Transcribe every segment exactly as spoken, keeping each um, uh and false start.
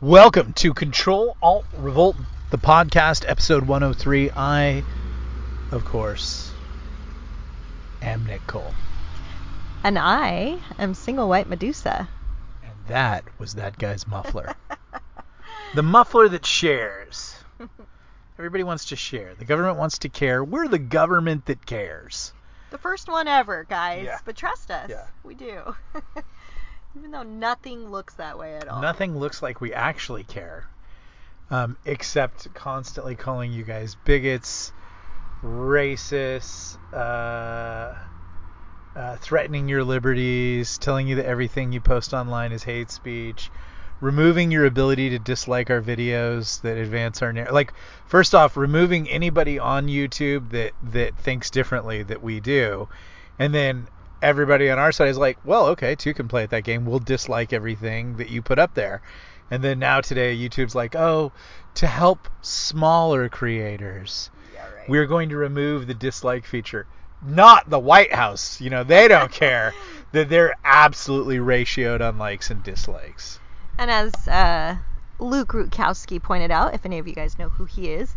Welcome to Control-Alt-Revolt, the podcast, episode one oh three. I, of course, am Nick Cole. And I am Single White Medusa. And that was that guy's muffler. The muffler that shares. Everybody wants to share. The government wants to care. We're the government that cares. The first one ever, guys. Yeah. But trust us, yeah. We do. Even though nothing looks that way at all. Nothing looks like we actually care. Um, except constantly calling you guys bigots, racists, uh, uh, threatening your liberties, telling you that everything you post online is hate speech, removing your ability to dislike our videos that advance our narrative. Like, first off, removing anybody on YouTube that, that thinks differently that we do. And then everybody on our side is like, well, okay, two can play at that game. We'll dislike everything that you put up there. And then now today, YouTube's like, oh, to help smaller creators, yeah, right. We're going to remove the dislike feature. Not the White House. You know, they don't care that they're absolutely ratioed on likes and dislikes. And as uh, Luke Rutkowski pointed out, if any of you guys know who he is,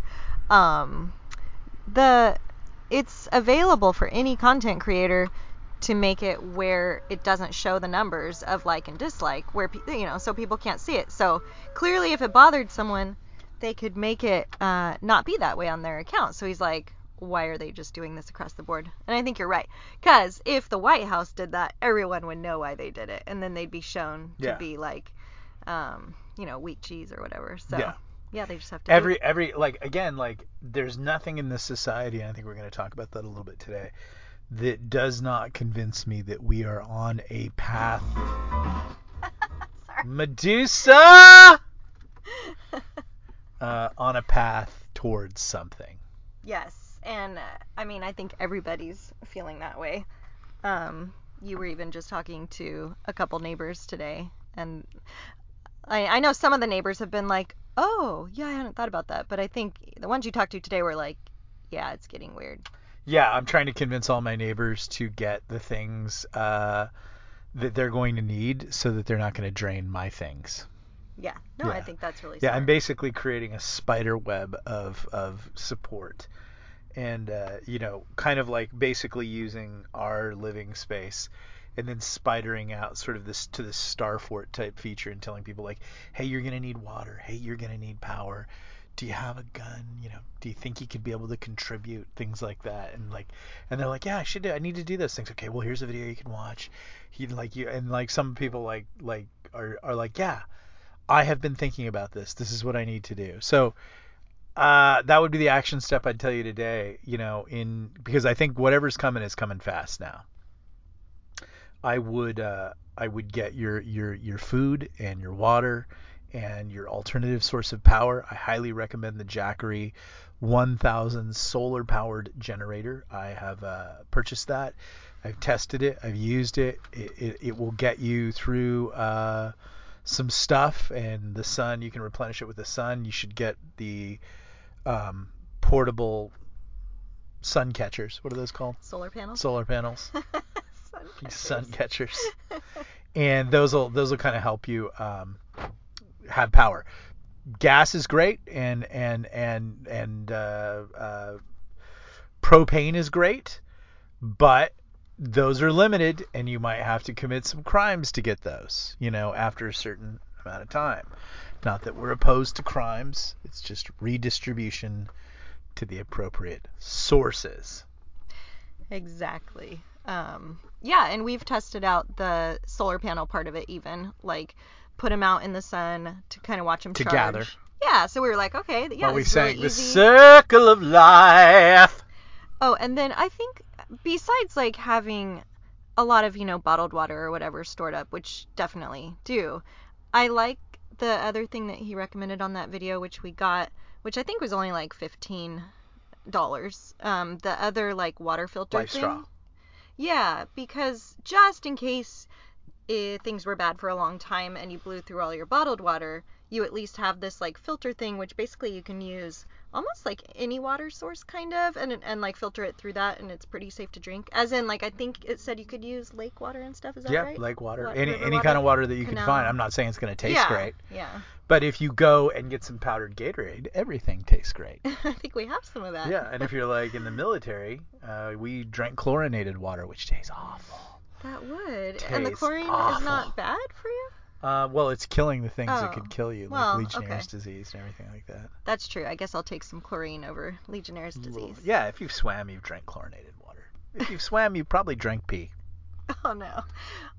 um, the it's available for any content creator to make it where it doesn't show the numbers of like and dislike, where, you know, so people can't see it. So clearly if it bothered someone, they could make it uh, not be that way on their account. So he's like, why are they just doing this across the board? And I think you're right. Because if the White House did that, everyone would know why they did it. And then they'd be shown to yeah. be like, um, you know, weak cheese or whatever. So yeah, yeah they just have to every, do it. Every, like, again, like there's nothing in this society, and I think we're going to talk about that a little bit today, that does not convince me that we are on a path. Medusa! uh, on a path towards something. Yes, and uh, I mean, I think everybody's feeling that way. Um, you were even just talking to a couple neighbors today, and I, I know some of the neighbors have been like, oh, yeah, I hadn't thought about that, but I think the ones you talked to today were like, yeah, it's getting weird. Yeah, I'm trying to convince all my neighbors to get the things uh, that they're going to need so that they're not going to drain my things. Yeah. No, yeah. I think that's really smart. Yeah, I'm basically creating a spider web of, of support and, uh, you know, kind of like basically using our living space and then spidering out sort of this to this Starfort type feature and telling people like, hey, you're going to need water. Hey, you're going to need power. Do you have a gun? You know, do you think you could be able to contribute? Things like that. And like, and they're like, yeah, I should do, I need to do those things. Okay, well, here's a video you can watch. He like you, and like some people like, like are, are like, yeah, I have been thinking about this. This is what I need to do. So, uh, that would be the action step I'd tell you today, you know, in, because I think whatever's coming is coming fast now. I would, uh, I would get your, your, your food and your water and your alternative source of power. I highly recommend the Jackery one thousand solar powered generator. I have uh, purchased that. I've tested it. I've used it. It, it, it will get you through uh, some stuff and the sun. You can replenish it with the sun. You should get the um, portable sun catchers. What are those called? Solar panels. Solar panels. sun catchers. Sun catchers. And those will those will kind of help you. Um, have power. Gas is great and and and and uh, uh, propane is great, but those are limited and you might have to commit some crimes to get those, you know, after a certain amount of time. Not that we're opposed to crimes, it's just redistribution to the appropriate sources. Exactly. Um, yeah, and we've tested out the solar panel part of it even, like put them out in the sun to kind of watch them to charge. Gather. Yeah, so we were like, okay, yeah, well, we sang really the easy. Circle of life. Oh, and then I think besides like having a lot of, you know, bottled water or whatever stored up, which definitely do, I like the other thing that he recommended on that video, which we got, which I think was only like fifteen dollars. Um, the other like water filter Life thing. Straw. Yeah, because just in case if things were bad for a long time and you blew through all your bottled water, you at least have this like filter thing, which basically you can use almost like any water source kind of, and and like filter it through that, and it's pretty safe to drink. As in, like, I think it said you could use lake water and stuff. Is that yeah, right? Yeah, lake water, water any any water, kind of water that you canal. Can find. I'm not saying it's going to taste yeah, great. Yeah. But if you go and get some powdered Gatorade, everything tastes great. I think we have some of that. Yeah, and if you're like in the military, uh, we drank chlorinated water, which tastes awful. That would. Tastes and the chlorine awful. Is not bad for you? Uh, well, it's killing the things oh, that could kill you, well, like Legionnaire's okay. disease and everything like that. That's true. I guess I'll take some chlorine over Legionnaire's disease. Yeah, if you've swam, you've drank chlorinated water. If you've swam, you probably drank pee. Oh, no.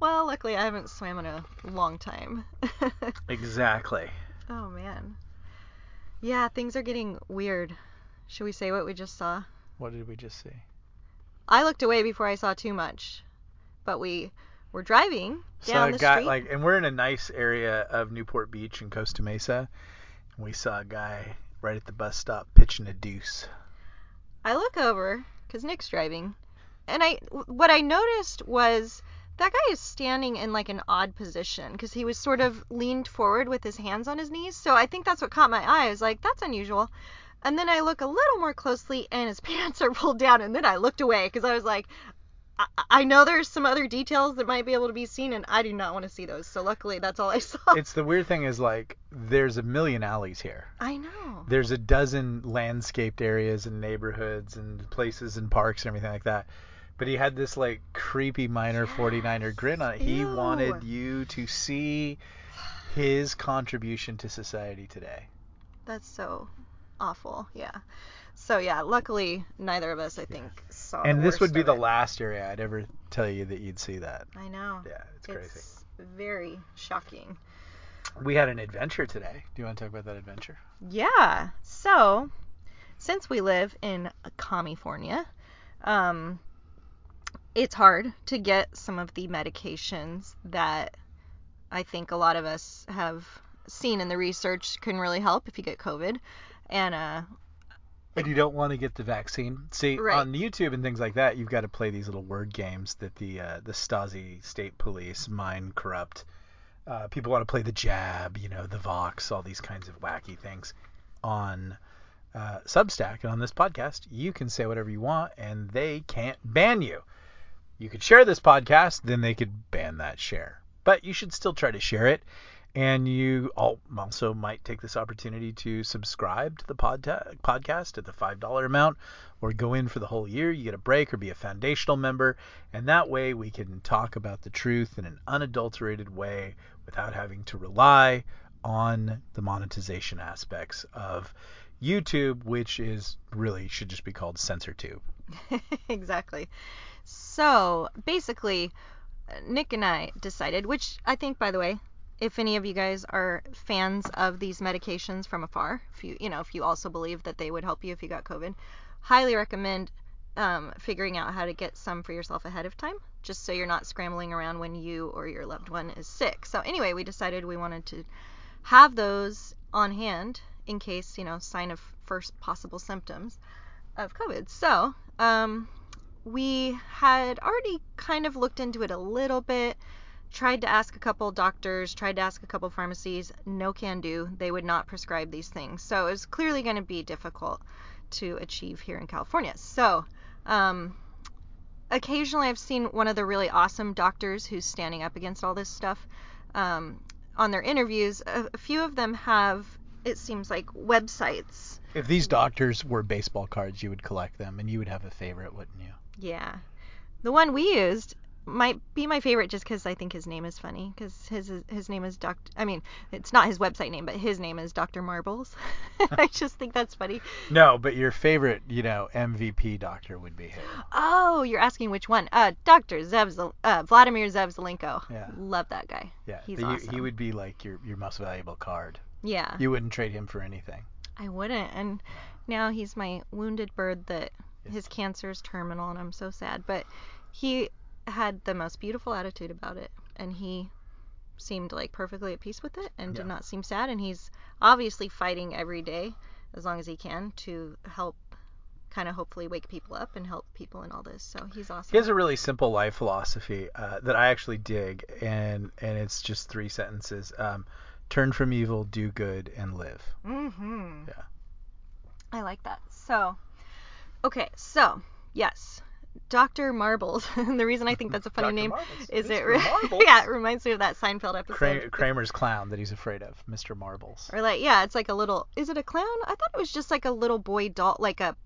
Well, luckily I haven't swam in a long time. Exactly. Oh, man. Yeah, things are getting weird. Should we say what we just saw? What did we just see? I looked away before I saw too much, but we... We're driving down the street. Like, and we're in a nice area of Newport Beach and Costa Mesa. And we saw a guy right at the bus stop pitching a deuce. I look over, because Nick's driving, and I what I noticed was that guy is standing in like an odd position, because he was sort of leaned forward with his hands on his knees. So I think that's what caught my eye. I was like, that's unusual. And then I look a little more closely, and his pants are pulled down. And then I looked away, because I was like... I know there's some other details that might be able to be seen, and I do not want to see those. So luckily, that's all I saw. It's the weird thing is, like, there's a million alleys here. I know. There's a dozen landscaped areas and neighborhoods and places and parks and everything like that. But he had this, like, creepy minor yes. forty-niner grin on it. He Ew. Wanted you to see his contribution to society today. That's so awful. Yeah. So, yeah, luckily, neither of us, I think, yeah. saw and the this would be the last area I'd ever tell you that you'd see that. I know. Yeah, it's crazy. It's very shocking. We had an adventure today. Do you want to talk about that adventure? Yeah. So, since we live in California, um, it's hard to get some of the medications that I think a lot of us have seen in the research can really help if you get COVID. And, uh... And you don't want to get the vaccine. See, right. on YouTube and things like that, you've got to play these little word games that the uh, the Stasi state police mind corrupt. Uh, people want to play the jab, you know, the Vox, all these kinds of wacky things. On uh, Substack and on this podcast, you can say whatever you want, and they can't ban you. You could share this podcast, then they could ban that share. But you should still try to share it. And you also might take this opportunity to subscribe to the pod- podcast at the five dollars amount, or go in for the whole year. You get a break, or be a foundational member. And that way we can talk about the truth in an unadulterated way without having to rely on the monetization aspects of YouTube, which is really should just be called CensorTube. Exactly. So basically, Nick and I decided, which I think, by the way, if any of you guys are fans of these medications from afar, if you you know, if you also believe that they would help you if you got COVID, highly recommend um, figuring out how to get some for yourself ahead of time, just so you're not scrambling around when you or your loved one is sick. So anyway, we decided we wanted to have those on hand in case, you know, sign of first possible symptoms of COVID. So um, we had already kind of looked into it a little bit. Tried to ask a couple doctors, tried to ask a couple pharmacies, no can do. They would not prescribe these things. So it was clearly going to be difficult to achieve here in California. So um, occasionally I've seen one of the really awesome doctors who's standing up against all this stuff um, on their interviews. A, a few of them have, it seems like, websites. If these doctors were baseball cards, you would collect them, and you would have a favorite, wouldn't you? Yeah. The one we used might be my favorite just because I think his name is funny, because his his name is Doctor I mean, it's not his website name, but his name is Doctor Marbles. I just think that's funny. No, but your favorite, you know, M V P doctor would be him. Oh, you're asking which one? Uh, Doctor Zev, uh, Vladimir Zevzelenko. Yeah. Love that guy. Yeah. He's the, awesome. He would be like your, your most valuable card. Yeah. You wouldn't trade him for anything. I wouldn't. And now he's my wounded bird that yes. his cancer is terminal, and I'm so sad. But he had the most beautiful attitude about it, and he seemed like perfectly at peace with it, and yeah. did not seem sad, and he's obviously fighting every day as long as he can to help kind of hopefully wake people up and help people in all this. So he's awesome. He has a really simple life philosophy uh, that I actually dig, and and it's just three sentences. Um, turn from evil, do good, and live. Mm-hmm. Yeah. I like that. So, okay, so, yes, Doctor Marbles. And the reason I think that's a funny name Marbles. is Mister it re- yeah, it reminds me of that Seinfeld episode. Kramer, Kramer's clown that he's afraid of, Mister Marbles. Or like, yeah, it's like a little, is it a clown? I thought it was just like a little boy doll, like a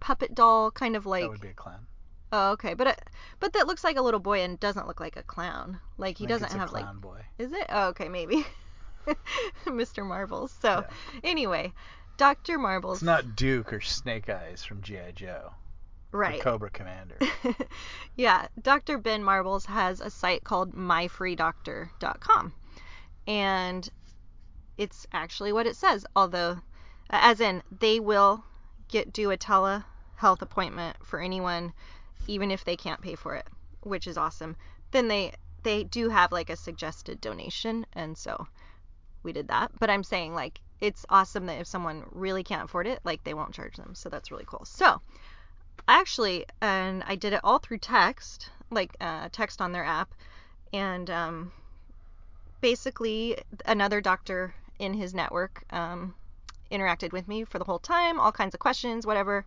puppet doll, kind of like. That would be a clown. Oh, okay, but it, but that looks like a little boy and doesn't look like a clown. Like he I think doesn't it's have a clown like. Boy. Is it? Oh, okay, maybe. Mister Marbles. So, yeah. Anyway. Doctor Marbles. It's not Duke or Snake Eyes from G I. Joe. Right. Or Cobra Commander. Yeah. Doctor Ben Marbles has a site called my free doctor dot com. And it's actually what it says. Although, as in, they will get do a telehealth appointment for anyone, even if they can't pay for it, which is awesome. Then they, they do have, like, a suggested donation. And so we did that. But I'm saying, like, it's awesome that if someone really can't afford it, like, they won't charge them. So that's really cool. So actually, and I did it all through text, like uh, text on their app. And um, basically another doctor in his network um, interacted with me for the whole time, all kinds of questions, whatever.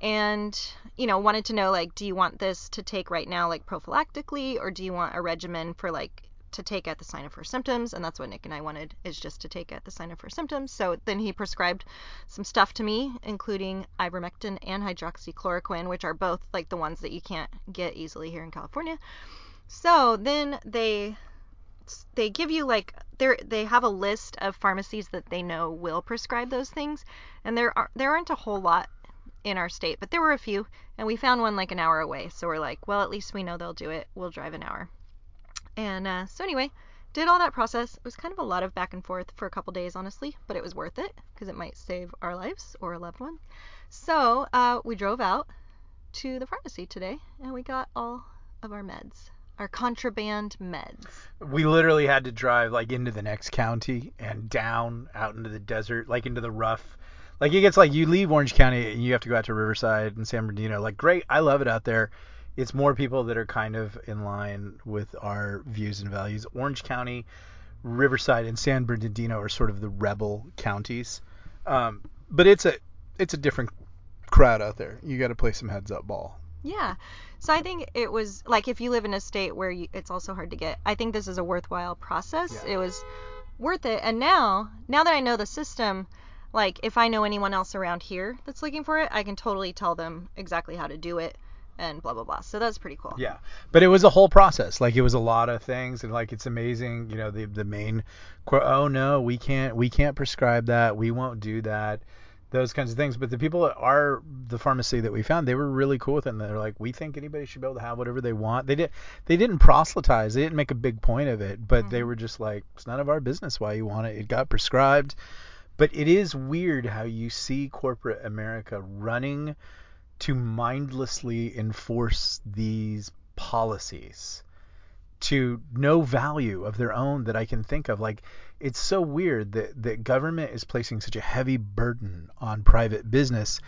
And, you know, wanted to know, like, do you want this to take right now, like prophylactically, or do you want a regimen for, like, to take at the sign of her symptoms? And that's what Nick and I wanted, is just to take at the sign of her symptoms. So then he prescribed some stuff to me, including ivermectin and hydroxychloroquine, which are both like the ones that you can't get easily here in California. So then they they give you like they they have a list of pharmacies that they know will prescribe those things, and there are there aren't a whole lot in our state, but there were a few, and we found one like an hour away. So we're like, well, at least we know they'll do it. We'll drive an hour. And uh, so anyway, did all that process. It was kind of a lot of back and forth for a couple days, honestly, but it was worth it because it might save our lives or a loved one. So uh, we drove out to the pharmacy today, and we got all of our meds, our contraband meds. We literally had to drive like into the next county and down out into the desert, like into the rough. Like it gets like you leave Orange County and you have to go out to Riverside and San Bernardino. Like, great, I love it out there. It's more people that are kind of in line with our views and values. Orange County, Riverside, and San Bernardino are sort of the rebel counties. Um, but it's a it's a different crowd out there. You got to play some heads up ball. Yeah. So I think it was like if you live in a state where you, it's also hard to get. I think this is a worthwhile process. Yeah. It was worth it. And now now that I know the system, like if I know anyone else around here that's looking for it, I can totally tell them exactly how to do it. And blah, blah, blah. So that's pretty cool. Yeah. But it was a whole process. Like, it was a lot of things. And, like, it's amazing. You know, the the main, oh, no, we can't, we can't prescribe that. We won't do that. Those kinds of things. But the people at our, the pharmacy that we found, they were really cool with it. And they're like, we think anybody should be able to have whatever they want. They, did, they didn't proselytize. They didn't make a big point of it. But mm-hmm. They were just like, it's none of our business why you want it. It got prescribed. But it is weird how you see corporate America running to mindlessly enforce these policies to no value of their own that I can think of. Like, it's so weird that, that government is placing such a heavy burden on private business,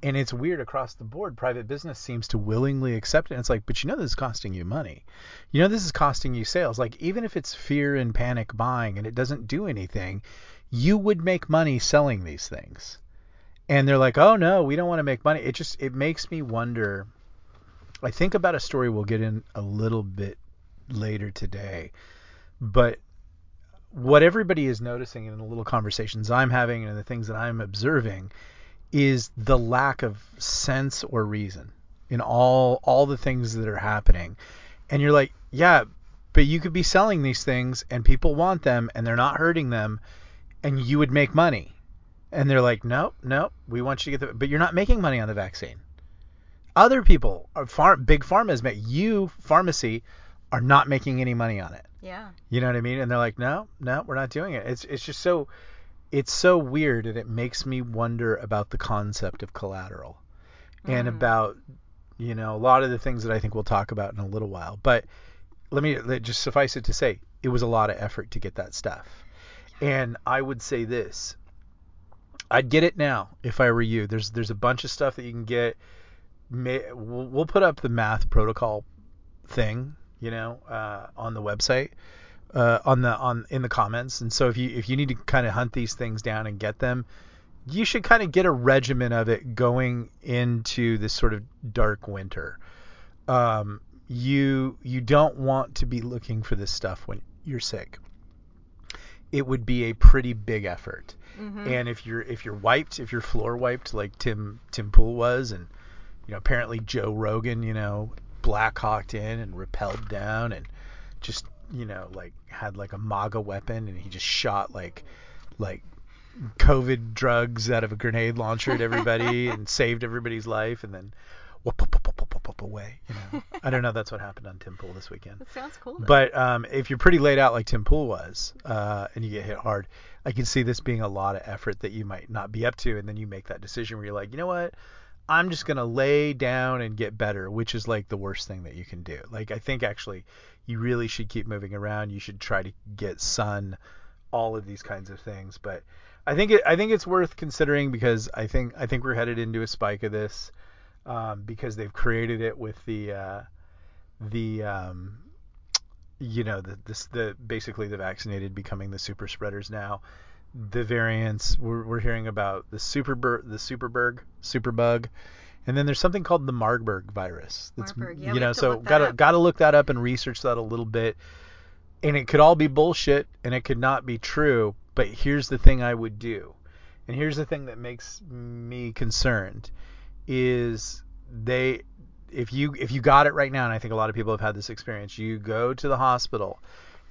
and it's weird across the board. Private business seems to willingly accept it. And it's like, but you know this is costing you money. You know this is costing you sales. Like, even if it's fear and panic buying and it doesn't do anything, you would make money selling these things. And they're like, oh, no, we don't want to make money. It just it makes me wonder. I think about a story we'll get in a little bit later today. But what everybody is noticing in the little conversations I'm having and the things that I'm observing is the lack of sense or reason in all all the things that are happening. And you're like, yeah, but you could be selling these things and people want them and they're not hurting them and you would make money. And they're like, no, no, we want you to get the... But you're not making money on the vaccine. Other people, are far, big pharma is made. You, pharmacy, are not making any money on it. Yeah. You know what I mean? And they're like, no, no, we're not doing it. It's it's just so... It's so weird, and it makes me wonder about the concept of collateral. Mm-hmm. And about, you know, a lot of the things that I think we'll talk about in a little while. But let me let, just suffice it to say, it was a lot of effort to get that stuff. Yeah. And I would say this... I'd get it now if I were you. There's there's a bunch of stuff that you can get. We'll put up the math protocol thing, you know, uh, on the website, uh, on the on in the comments. And so if you if you need to kind of hunt these things down and get them, you should kind of get a regimen of it going into this sort of dark winter. Um, you you don't want to be looking for this stuff when you're sick. It would be a pretty big effort. Mm-hmm. And if you're if you're wiped, if you're floor wiped like Tim Tim Pool was, and you know apparently Joe Rogan, you know, black hawked in and rappelled down and just, you know, like had like a MAGA weapon and he just shot like like COVID drugs out of a grenade launcher at everybody and saved everybody's life and then whoop, whoop, whoop, whoop, whoop, whoop, away. You know, I don't know. That's what happened on Tim Pool this weekend. That sounds cool, though. But um, if you're pretty laid out like Tim Pool was, uh, and you get hit hard, I can see this being a lot of effort that you might not be up to, and then you make that decision where you're like, you know what, I'm just gonna lay down and get better, which is like the worst thing that you can do. Like I think actually, you really should keep moving around. You should try to get sun, all of these kinds of things. But I think it, I think it's worth considering because I think I think we're headed into a spike of this. Um, because they've created it with the, uh, the, um, you know, the, this, the, basically the vaccinated becoming the super spreaders. Now the variants we're, we're hearing about the super, bur- the superberg, superbug. And then there's something called the Marburg virus. That's, Marburg, yeah, you know, so gotta, up. gotta look that up and research that a little bit. And it could all be bullshit and it could not be true, but here's the thing I would do. And here's the thing that makes me concerned. Is they if you if you got it right now, and I think a lot of people have had this experience, you go to the hospital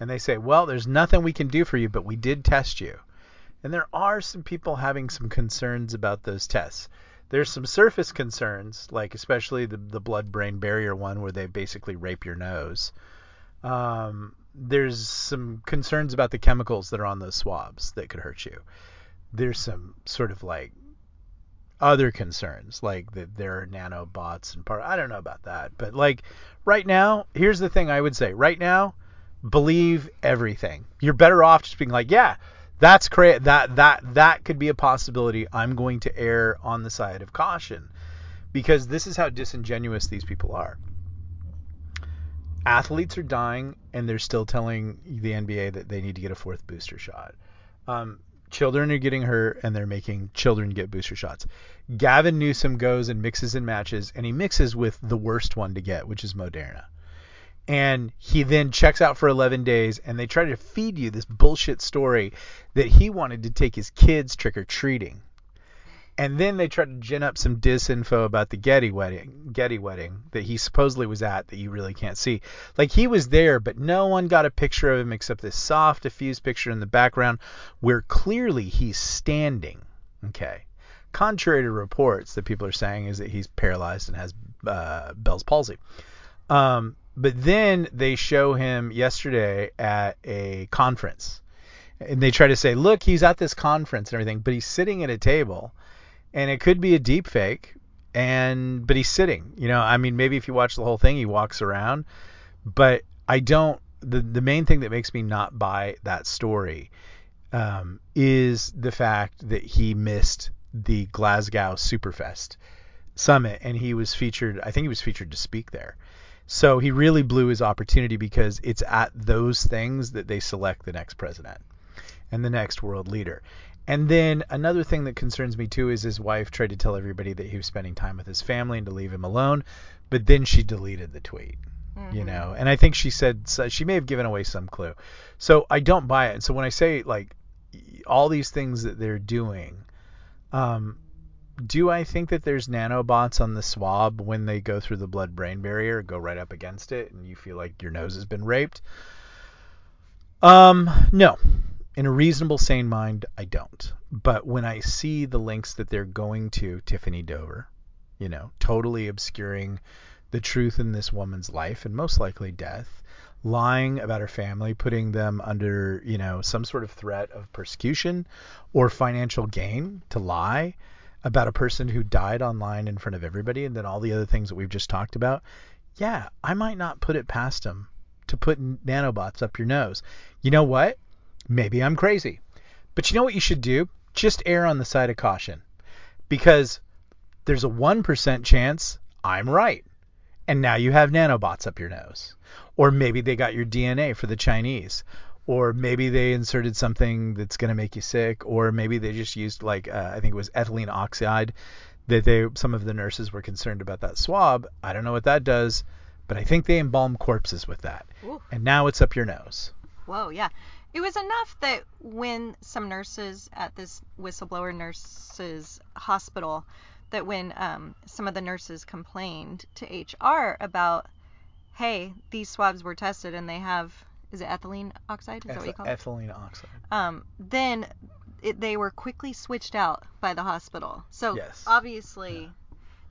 and they say, well, there's nothing we can do for you, but we did test you. And there are some people having some concerns about those tests. There's some surface concerns, like especially the, the blood-brain barrier one where they basically rape your nose. Um, there's some concerns about the chemicals that are on those swabs that could hurt you. There's some sort of like other concerns like that there are nanobots and part, I don't know about that, but like right now, here's the thing I would say right now, believe everything. You're better off just being like, yeah, that's cra- that, that, that could be a possibility. I'm going to err on the side of caution because this is how disingenuous these people are. Athletes are dying and they're still telling the N B A that they need to get a fourth booster shot. Um, Children are getting hurt, and they're making children get booster shots. Gavin Newsom goes and mixes and matches, and he mixes with the worst one to get, which is Moderna. And he then checks out for eleven days, and they try to feed you this bullshit story that he wanted to take his kids trick-or-treating. And then they try to gin up some disinfo about the Getty wedding, Getty wedding that he supposedly was at that you really can't see. Like he was there, but no one got a picture of him except this soft, diffused picture in the background where clearly he's standing. Okay. Contrary to reports that people are saying is that he's paralyzed and has uh, Bell's palsy. Um, but then they show him yesterday at a conference and they try to say, look, he's at this conference and everything, but he's sitting at a table. And it could be a deep fake, and but he's sitting. You know, I mean, maybe if you watch the whole thing, he walks around. But I don't. The the main thing that makes me not buy that story um, is the fact that he missed the Glasgow Superfest summit, and he was featured. I think he was featured to speak there. So he really blew his opportunity because it's at those things that they select the next president and the next world leader. And then another thing that concerns me, too, is his wife tried to tell everybody that he was spending time with his family and to leave him alone. But then she deleted the tweet, mm-hmm. you know, and I think she said so she may have given away some clue. So I don't buy it. And so when I say like all these things that they're doing, um, do I think that there's nanobots on the swab when they go through the blood brain barrier, go right up against it and you feel like your nose has been raped? Um, no. In a reasonable, sane mind, I don't. But when I see the links that they're going to, Tiffany Dover, you know, totally obscuring the truth in this woman's life and most likely death, lying about her family, putting them under, you know, some sort of threat of persecution or financial gain to lie about a person who died online in front of everybody and then all the other things that we've just talked about, yeah, I might not put it past them to put nanobots up your nose. You know what? Maybe I'm crazy, but you know what you should do? just err on the side of caution, because there's a one percent chance I'm right. And now you have nanobots up your nose. Or maybe they got your D N A for the Chinese. Or maybe they inserted something that's going to make you sick. Or maybe they just used, like, uh, I think it was ethylene oxide that they, some of the nurses were concerned about that swab. I don't know what that does, but I think they embalm corpses with that. Ooh. And now it's up your nose. Whoa, yeah. It was enough that when some nurses at this whistleblower nurses hospital, that when um, some of the nurses complained to H R about, hey, these swabs were tested and they have, is it ethylene oxide? Is Eth- that what you call it? Ethylene oxide. Um, then it, they were quickly switched out by the hospital. So yes. obviously yeah.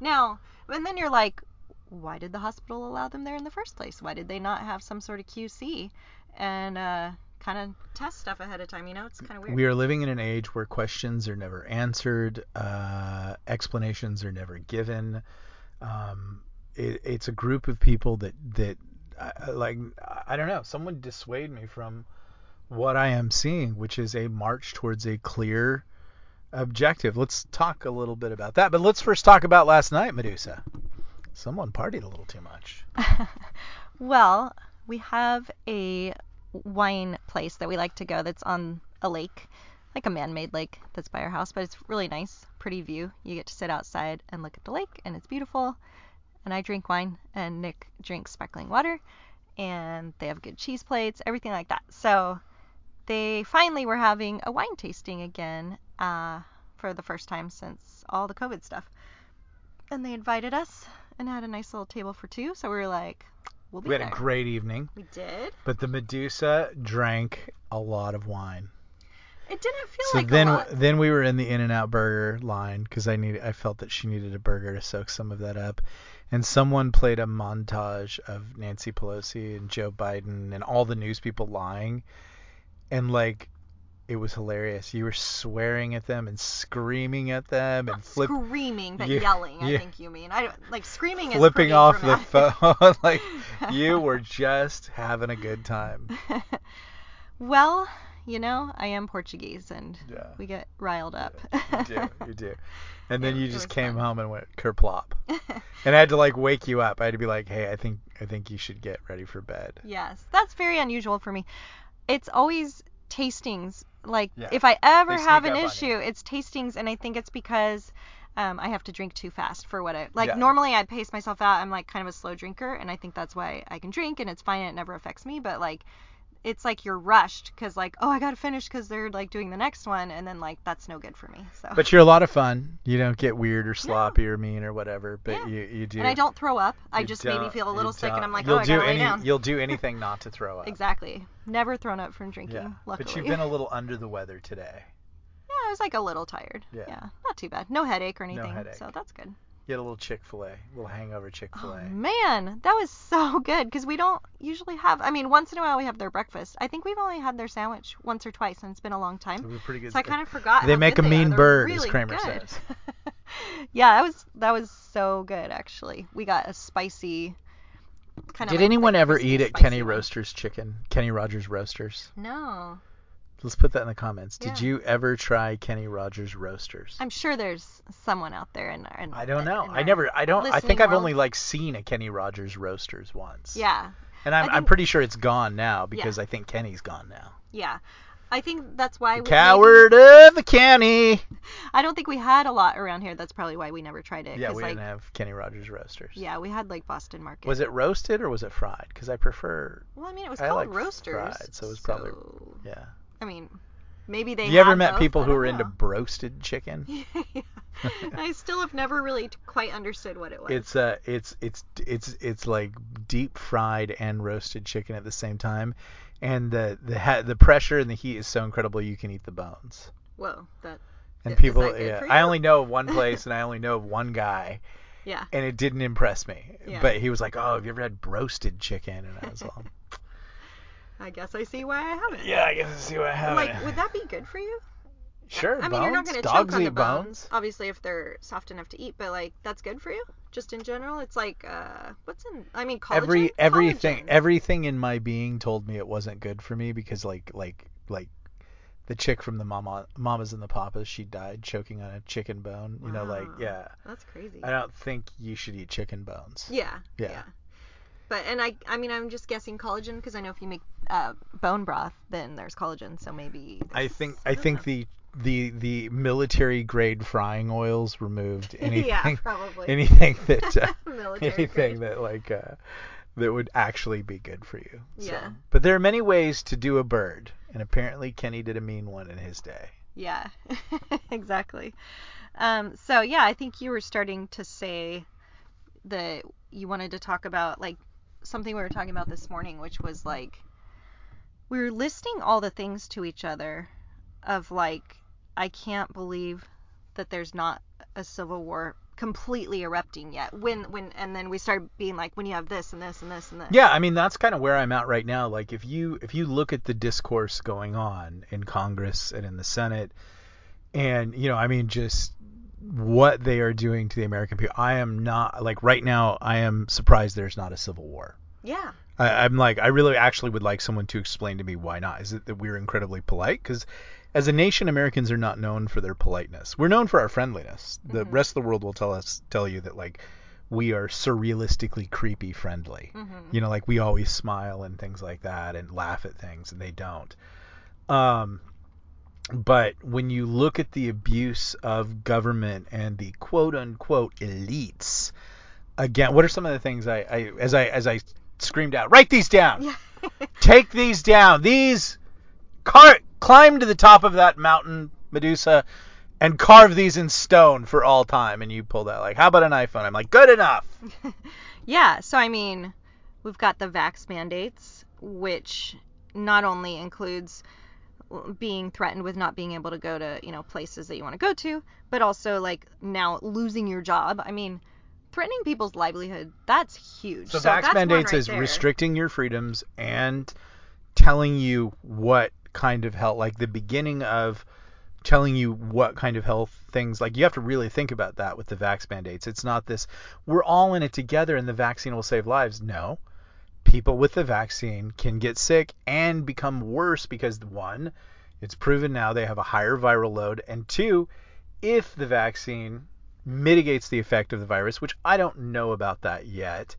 now, and then you're like, why did the hospital allow them there in the first place? Why did they not have some sort of Q C? And, uh, kind of test stuff ahead of time, you know? It's kind of weird. We are living in an age where questions are never answered, uh, explanations are never given. Um, it, it's a group of people that, that uh, like, I don't know, someone dissuade me from what I am seeing, which is a march towards a clear objective. Let's talk a little bit about that, but let's first talk about last night, Medusa. Someone partied a little too much. Well, we have a wine place that we like to go that's on a lake, like a man-made lake that's by our house, but it's really nice, pretty view. You get to sit outside and look at the lake, and it's beautiful, and I drink wine, and Nick drinks sparkling water, and they have good cheese plates, everything like that. So they finally were having a wine tasting again uh, for the first time since all the COVID stuff, and they invited us and had a nice little table for two, so we were like, We'll we had there. a great evening. We did. But the Medusa drank a lot of wine. It didn't feel so like then, a lot. So then we were in the In-N-Out Burger line because I need I felt that she needed a burger to soak some of that up. And someone played a montage of Nancy Pelosi and Joe Biden and all the news people lying. And, like, it was hilarious. You were swearing at them and screaming at them. Not and flip- screaming, but you, yelling, you, I think you mean. I don't, like, screaming is pretty dramatic. Flipping off the phone. Like, you were just having a good time. Well, you know, I am Portuguese, and yeah. we get riled up. Yeah, you do, you do. And then you just came fun. home and went kerplop. And I had to, like, wake you up. I had to be like, hey, I think I think you should get ready for bed. Yes, that's very unusual for me. It's always tastings. Like, yeah. if I ever have an issue, it's tastings, and I think it's because um, I have to drink too fast for what I... Like, yeah. normally I pace myself out. I'm, like, kind of a slow drinker, and I think that's why I can drink, and it's fine, and it never affects me, but, like, it's like you're rushed because, like, oh, I got to finish because they're, like, doing the next one, and then, like, that's no good for me, so... But you're a lot of fun. You don't get weird or sloppy no. or mean or whatever, but yeah. you, you do... And I don't throw up. I you just maybe feel a little sick, don't. and I'm like, you'll oh, I gotta any, lay down. You'll do anything not to throw up. Exactly. Never thrown up from drinking, yeah. luckily. But you've been a little under the weather today. Yeah, I was, like, a little tired. Yeah. yeah. Not too bad. No headache or anything, no headache. So that's good. You had a little Chick-fil-A, a little hangover Chick-fil-A. Oh, man, that was so good because we don't usually have, I mean, once in a while we have their breakfast. I think we've only had their sandwich once or twice, and it's been a long time. So, we're pretty good. So I kind of forgot. They make a mean bird, as Kramer says. Yeah, that was that was so good, actually. We got a spicy kind of... Did anyone ever eat at Kenny Roasters Chicken? Kenny Rogers Roasters? No. Let's put that in the comments. Yeah. Did you ever try Kenny Rogers Roasters? I'm sure there's someone out there in our... In, I don't know. I never... I don't... I think I've world. only, like, seen a Kenny Rogers Roasters once. Yeah. And I'm, think, I'm pretty sure it's gone now because yeah. I think Kenny's gone now. Yeah. I think that's why... The we Coward maybe, of the Kenny! I don't think we had a lot around here. That's probably why we never tried it. Yeah, we like, didn't have Kenny Rogers Roasters. Yeah, we had, like, Boston Market. Was it roasted or was it fried? Because I prefer... Well, I mean, it was I called like Roasters. Fried, so it was probably... So... Yeah. I mean, maybe they. You ever met those? people who are know. into broasted chicken? Yeah. I still have never really quite understood what it was. It's uh, it's it's it's it's like deep fried and roasted chicken at the same time, and the the the pressure and the heat is so incredible you can eat the bones. Whoa, that. And people, is that good yeah, for you? I only know of one place, and I only know of one guy. Yeah. And it didn't impress me, yeah. but he was like, "Oh, have you ever had broasted chicken?" And I was all. I guess I see why I haven't. Yeah, I guess I see why I haven't. Like, would that be good for you? Sure, I mean, bones. You're not going to choke on the bones, bones, obviously, if they're soft enough to eat. But, like, that's good for you, just in general. It's like, uh, what's in? I mean, collagen. Every everything, collagen. everything in my being told me it wasn't good for me because, like, like, like, the chick from the Mama, Mamas and the Papas, she died choking on a chicken bone. Wow. You know, like, yeah. That's crazy. I don't think you should eat chicken bones. Yeah. Yeah. yeah. But, and I, I mean, I'm just guessing collagen, because I know if you make uh, bone broth, then there's collagen, so maybe... I think I, I think know. the... The the military grade frying oils removed anything yeah, probably. anything that uh, anything grade. that like uh, that would actually be good for you. Yeah. So. But there are many ways to do a bird, and apparently Kenny did a mean one in his day. Yeah, exactly. Um. So yeah, I think you were starting to say that you wanted to talk about like something we were talking about this morning, which was like we were listing all the things to each other of like. I can't believe that there's not a civil war completely erupting yet. When, when, and then we started being like, when you have this and this and this and this. Yeah. I mean, that's kind of where I'm at right now. Like if you, if you look at the discourse going on in Congress and in the Senate and, you know, I mean, just what they are doing to the American people, I am not like right now, I am surprised there's not a civil war. Yeah. I, I'm like, I really actually would like someone to explain to me why not. Is it that we're incredibly polite? Because as a nation, Americans are not known for their politeness. We're known for our friendliness. The mm-hmm. rest of the world will tell us, tell you that like we are surrealistically creepy friendly. Mm-hmm. You know, like we always smile and things like that and laugh at things, and they don't. Um, but when you look at the abuse of government and the quote unquote elites, again, what are some of the things I, I as I as I screamed out? Write these down. Yeah. Take these down. These cart. Climb to the top of that mountain, Medusa, and carve these in stone for all time. And you pull that, like, how about an iPhone? I'm like, good enough. Yeah. So, I mean, we've got the vax mandates, which not only includes being threatened with not being able to go to, you know, places that you want to go to, but also, like, now losing your job. I mean, threatening people's livelihood, that's huge. So, so vax mandates right is there. Restricting your freedoms and telling you what kind of health, like the beginning of telling you what kind of health things, like you have to really think about that with the vax mandates. It's not this, we're all in it together and the vaccine will save lives. No, people with the vaccine can get sick and become worse because one, it's proven now they have a higher viral load. And two, if the vaccine mitigates the effect of the virus, which I don't know about that yet,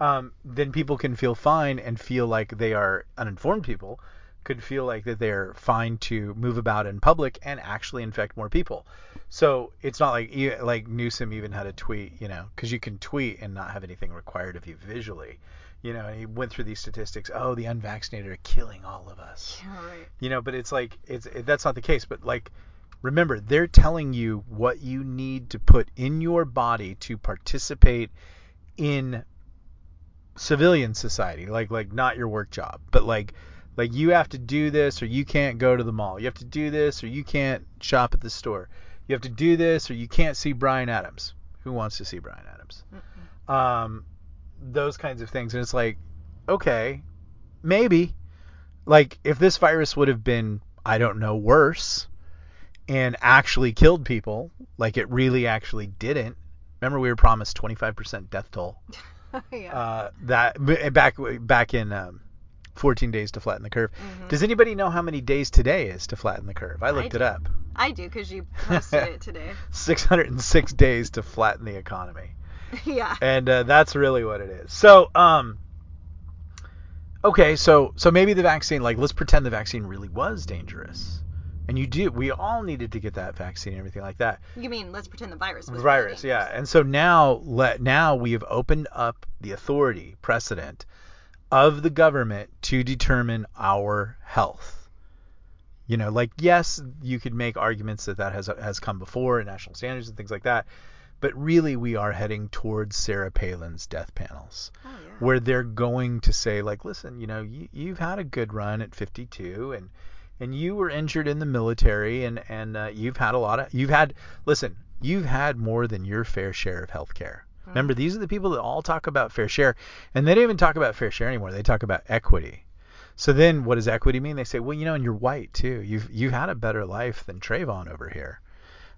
um, then people can feel fine and feel like they are uninformed people. Could feel like that they're fine to move about in public and actually infect more people. So it's not like like Newsom even had a tweet, you know, because you can tweet and not have anything required of you visually, you know. And he went through these statistics. Oh, the unvaccinated are killing all of us. Yeah, right. You know, but it's like it's it, that's not the case. But like, remember, they're telling you what you need to put in your body to participate in civilian society, like like not your work job, but like. Like, you have to do this or you can't go to the mall. You have to do this or you can't shop at the store. You have to do this or you can't see Bryan Adams. Who wants to see Bryan Adams? Mm-hmm. Um, those kinds of things. And it's like, okay, maybe. Like, if this virus would have been, I don't know, worse and actually killed people, like it really actually didn't. Remember, we were promised twenty-five percent death toll. yeah. Uh, that back, back in... Um, fourteen days to flatten the curve. Mm-hmm. Does anybody know how many days today is to flatten the curve? I looked I it up. I do, because you posted it today. six hundred six days to flatten the economy. Yeah. And uh, that's really what it is. So, um, okay, so so maybe the vaccine, like, let's pretend the vaccine really was dangerous. And you do. We all needed to get that vaccine and everything like that. You mean, let's pretend the virus was Virus, really dangerous. Yeah. And so now, let, now we have opened up the authority precedent of the government to determine our health. You know, like, yes, you could make arguments that that has has come before in national standards and things like that, but really we are heading towards Sarah Palin's death panels, oh, yeah. where they're going to say, like, listen, you know, you, you've had a good run at fifty-two, and and you were injured in the military, and and uh, you've had a lot of, you've had, listen, you've had more than your fair share of health care. Remember, these are the people that all talk about fair share, and they don't even talk about fair share anymore. They talk about equity. So then what does equity mean? They say, well, you know, and you're white, too. You've you had a better life than Trayvon over here.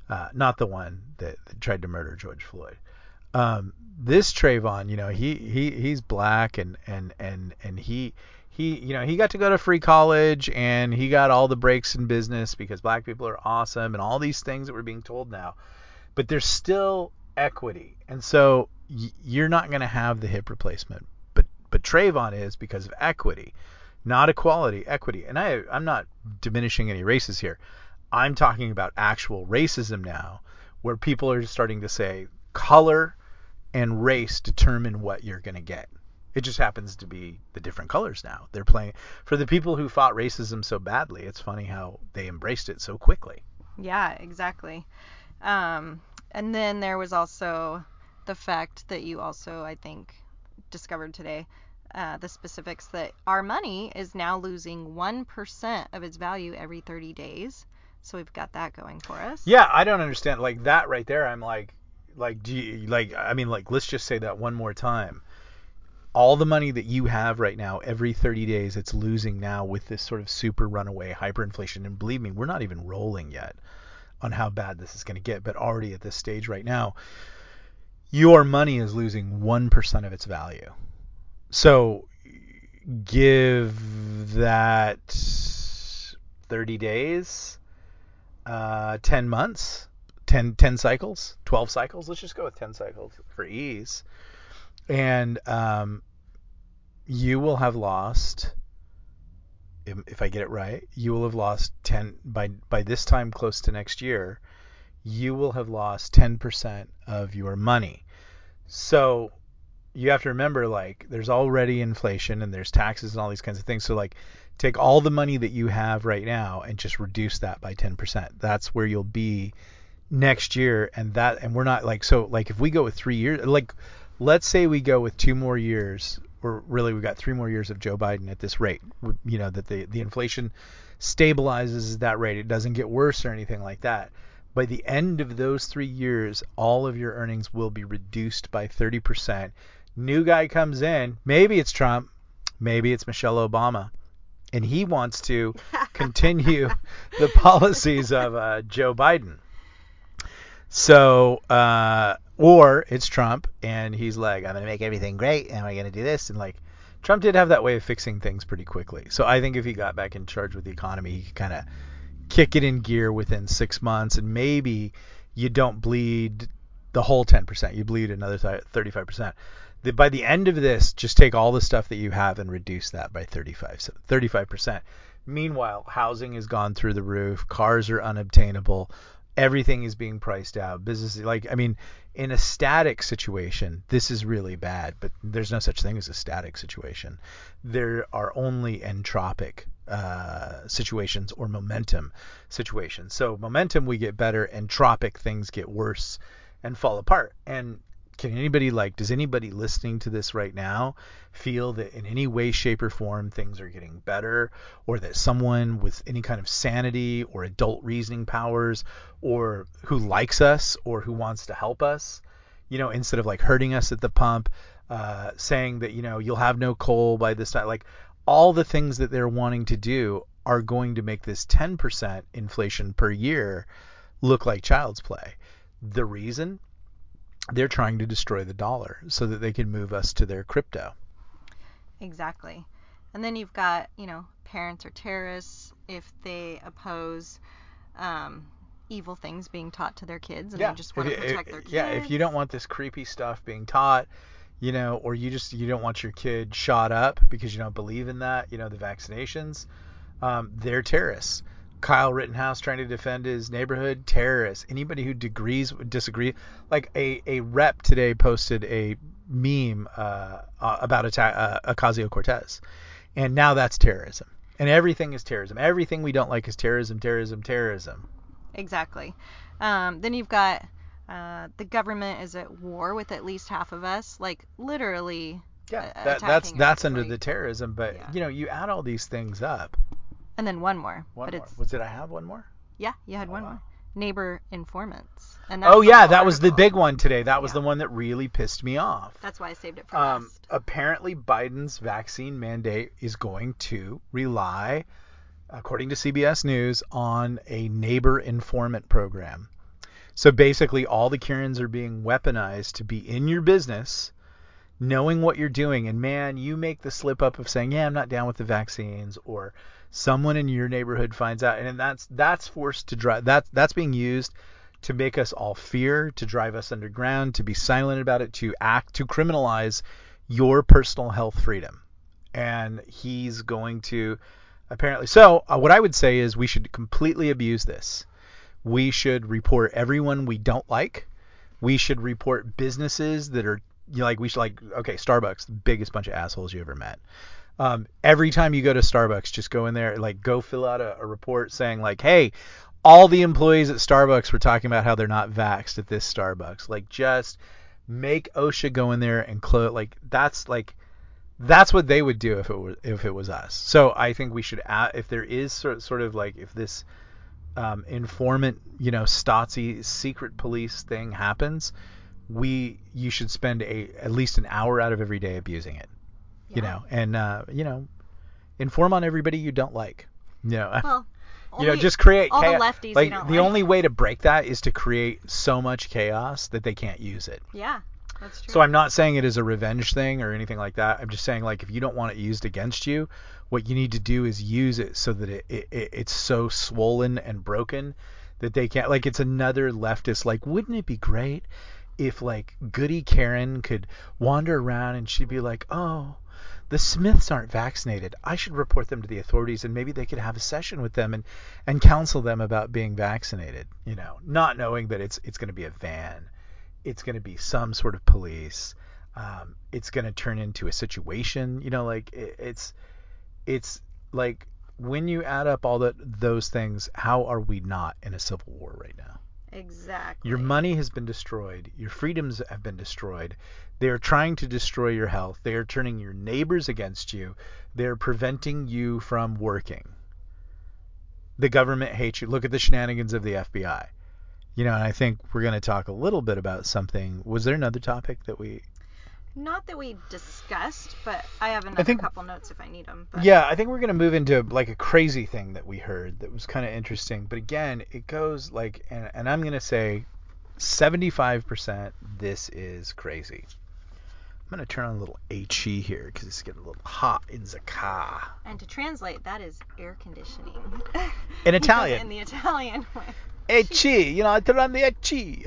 Uh, not the one that, that tried to murder George Floyd. Um, this Trayvon, you know, he, he he's black, and and, and, and he he, you know, he got to go to free college and he got all the breaks in business because black people are awesome and all these things that we're being told now. But there's still equity. And so y- you're not going to have the hip replacement. But but Trayvon is because of equity, not equality, equity. And I, I'm not diminishing any races here. I'm talking about actual racism now, where people are starting to say color and race determine what you're going to get. It just happens to be the different colors now. They're playing for the people who fought racism so badly. It's funny how they embraced it so quickly. Yeah, exactly. Um, and then there was also the fact that you also, I think, discovered today, uh, the specifics that our money is now losing one percent of its value every thirty days. So we've got that going for us. Yeah, I don't understand. Like that right there, I'm like, like, do you, like, I mean, like, let's just say that one more time. All the money that you have right now, every thirty days, it's losing now with this sort of super runaway hyperinflation. And believe me, we're not even rolling yet on how bad this is going to get. But already at this stage right now, your money is losing one percent of its value. So give that thirty days, uh, ten months, ten, ten cycles, twelve cycles. Let's just go with ten cycles for ease. And um, you will have lost, if, if I get it right, you will have lost ten by by this time close to next year. You will have lost ten percent of your money. So you have to remember, like, there's already inflation and there's taxes and all these kinds of things. So, like, take all the money that you have right now and just reduce that by ten percent. That's where you'll be next year. And that, and we're not like, so like if we go with three years, like. Let's say we go with two more years, or really we've got three more years of Joe Biden at this rate, you know, that the, the inflation stabilizes at that rate. It doesn't get worse or anything like that. By the end of those three years, all of your earnings will be reduced by thirty percent. New guy comes in. Maybe it's Trump. Maybe it's Michelle Obama. And he wants to continue the policies of uh, Joe Biden. So, uh, or it's Trump and he's like, I'm going to make everything great. And I'm going to do this. And like Trump did have that way of fixing things pretty quickly. So I think if he got back in charge with the economy, he could kind of kick it in gear within six months. And maybe you don't bleed the whole ten percent. You bleed another thirty-five percent. The, by the end of this, just take all the stuff that you have and reduce that by thirty-five, so thirty-five percent. Meanwhile, housing has gone through the roof. Cars are unobtainable. Everything is being priced out. Business, like, I mean, in a static situation, this is really bad, but there's no such thing as a static situation. There are only entropic uh, situations or momentum situations. So momentum, we get better. Entropic, things get worse and fall apart. And can anybody, like, does anybody listening to this right now feel that in any way, shape, or form things are getting better, or that someone with any kind of sanity or adult reasoning powers, or who likes us or who wants to help us, you know, instead of like hurting us at the pump, uh, saying that, you know, you'll have no coal by this time, like all the things that they're wanting to do are going to make this ten percent inflation per year look like child's play. The reason? They're trying to destroy the dollar so that they can move us to their crypto. Exactly. And then you've got, you know, parents are terrorists if they oppose um, evil things being taught to their kids, and yeah. they just want if, to protect if, their kids. Yeah, if you don't want this creepy stuff being taught, you know, or you just, you don't want your kid shot up because you don't believe in that, you know, the vaccinations, um, they're terrorists. Kyle Rittenhouse trying to defend his neighborhood, terrorists. Anybody who degrees disagree, like a, a rep today posted a meme uh, about Ata- uh, Ocasio-Cortez, and now that's terrorism. And everything is terrorism. Everything we don't like is terrorism, terrorism, terrorism. Exactly. Um, then you've got uh, the government is at war with at least half of us, like literally. Yeah, that, that's that's under the terrorism. But yeah. you know, you add all these things up. And then one more. One but more. It's, was, did I have one more? Yeah, you had oh, one wow. more. Neighbor informants. And oh, yeah, that article. was the big one today. That was yeah. the one that really pissed me off. That's why I saved it for um, last. Apparently, Biden's vaccine mandate is going to rely, according to C B S News, on a neighbor informant program. So basically, all the Karens are being weaponized to be in your business knowing what you're doing, and man, you make the slip up of saying, yeah, I'm not down with the vaccines, or someone in your neighborhood finds out, and that's that's forced to drive that that's being used to make us all fear, to drive us underground, to be silent about it, to act, to criminalize your personal health freedom. And he's going to apparently. So uh, what I would say is we should completely abuse this. We should report everyone we don't like. We should report businesses that are you know, like we should like, OK, Starbucks, the biggest bunch of assholes you ever met. Um, every time you go to Starbucks, just go in there, like go fill out a, a report saying like, hey, all the employees at Starbucks were talking about how they're not vaxxed at this Starbucks. Like, just make OSHA go in there and close. Like, that's like, that's what they would do if it was if it was us. So I think we should, if there is sort sort of like, if this um, informant, you know, Stasi secret police thing happens, we you should spend a at least an hour out of every day abusing it, yeah. you know, and uh, you know, inform on everybody you don't like, you know. Well. You only, know, just create all chaos. The lefties. Like, don't the like. only way to break that is to create so much chaos that they can't use it. Yeah, that's true. So I'm not saying it is a revenge thing or anything like that. I'm just saying, like, if you don't want it used against you, what you need to do is use it so that it, it, it it's so swollen and broken that they can't. Like, it's another leftist. Like, wouldn't it be great if like Goody Karen could wander around and she'd be like, oh, the Smiths aren't vaccinated. I should report them to the authorities, and maybe they could have a session with them and, and counsel them about being vaccinated, you know, not knowing that it's it's going to be a van. It's going to be some sort of police. Um, it's going to turn into a situation, you know, like it, it's it's like when you add up all the, those things, how are we not in a civil war right now? Exactly. Your money has been destroyed. Your freedoms have been destroyed. They are trying to destroy your health. They are turning your neighbors against you. They're preventing you from working. The government hates you. Look at the shenanigans of the F B I. You know, and I think we're going to talk a little bit about something. Was there another topic that we... Not that we discussed, but I have another I think, couple notes if I need them. But. Yeah, I think we're going to move into like a crazy thing that we heard that was kind of interesting. But again, it goes like, and, and I'm going to say seventy-five percent this is crazy. I'm going to turn on a little HE here because it's getting a little hot in the car. And to translate, that is air conditioning. In Italian. In the Italian way. HE, you know, I turn on the HE.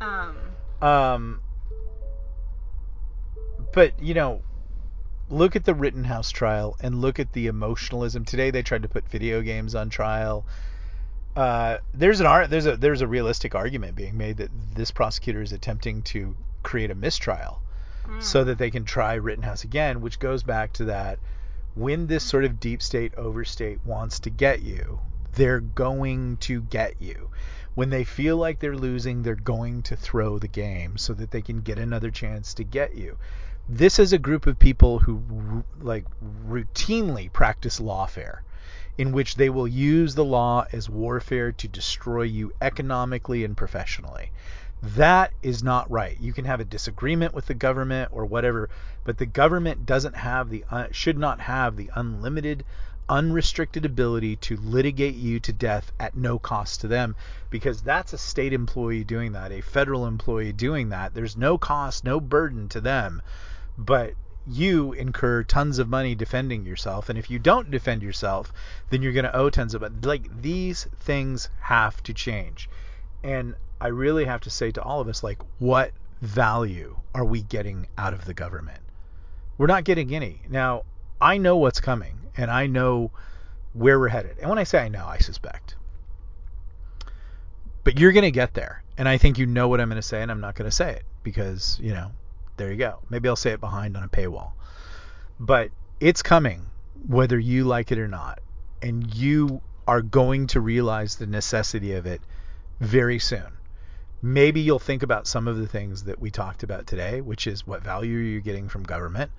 um. Um. But, you know, look at the Rittenhouse trial and look at the emotionalism. Today they tried to put video games on trial. Uh, there's an there's a there's a realistic argument being made that this prosecutor is attempting to create a mistrial mm. so that they can try Rittenhouse again, which goes back to that. When this sort of deep state overstate wants to get you, they're going to get you. When they feel like they're losing, they're going to throw the game so that they can get another chance to get you. This is a group of people who like routinely practice lawfare, in which they will use the law as warfare to destroy you economically and professionally. That is not right. You can have a disagreement with the government or whatever, but the government doesn't have the uh, should not have the unlimited, unrestricted ability to litigate you to death at no cost to them, because that's a state employee doing that, a federal employee doing that. There's no cost, no burden to them. But you incur tons of money defending yourself. And if you don't defend yourself, then you're going to owe tons of money. Like, these things have to change. And I really have to say to all of us, like, what value are we getting out of the government? We're not getting any. Now, I know what's coming, and I know where we're headed. And when I say I know, I suspect. But you're going to get there. And I think you know what I'm going to say, and I'm not going to say it because, you know, there you go. Maybe I'll say it behind on a paywall. But it's coming, whether you like it or not. And you are going to realize the necessity of it very soon. Maybe you'll think about some of the things that we talked about today, which is what value are you getting from government?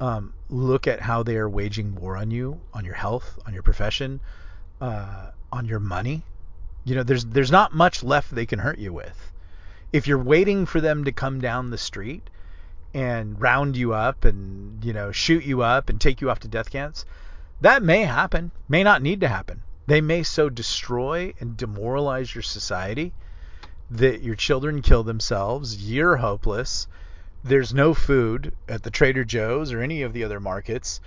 Um, look at how they are waging war on you, on your health, on your profession, uh, on your money. You know, there's there's not much left they can hurt you with. If you're waiting for them to come down the street and round you up and, you know, shoot you up and take you off to death camps, that may happen, may not need to happen. They may so destroy and demoralize your society that your children kill themselves, you're hopeless, There's no food at the Trader Joe's or any of the other markets.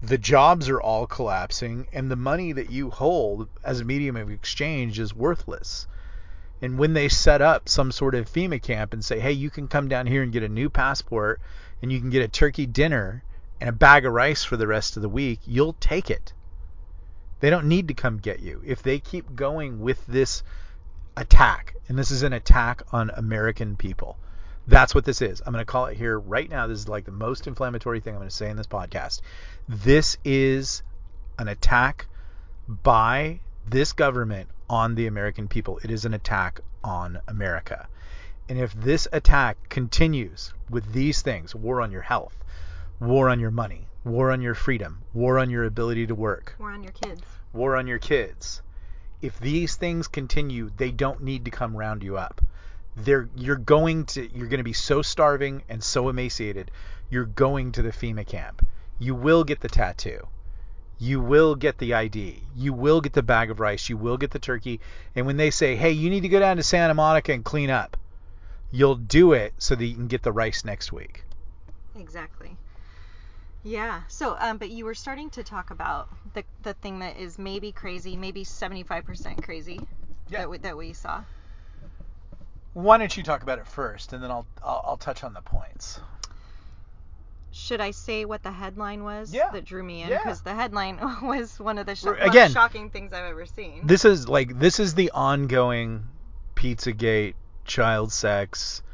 The jobs are all collapsing, and the money that you hold as a medium of exchange is worthless. And when they set up some sort of FEMA camp and say, hey, you can come down here and get a new passport, and you can get a turkey dinner and a bag of rice for the rest of the week, you'll take it. They don't need to come get you. If they keep going with this attack, and this is an attack on American people, that's what this is. I'm going to call it here right now. This is like the most inflammatory thing I'm going to say in this podcast. This is an attack by this government on the American people. It is an attack on America. And if this attack continues with these things, war on your health, war on your money, war on your freedom, war on your ability to work, war on your kids, war on your kids. If these things continue, they don't need to come round you up. They're, you're going to, you're going to be so starving and so emaciated. You're going to the FEMA camp. You will get the tattoo. You will get the I D. You will get the bag of rice. You will get the turkey. And when they say, hey, you need to go down to Santa Monica and clean up, you'll do it so that you can get the rice next week. Exactly. Yeah. So, um, but you were starting to talk about the the thing that is maybe crazy, maybe seventy-five percent crazy, yeah, that we, that we saw. Why don't you talk about it first, and then I'll, I'll I'll touch on the points. Should I say what the headline was yeah. that drew me in? Because yeah. the headline was one of the sho- Again, most shocking things I've ever seen. This is like this is the ongoing Pizzagate, child sex,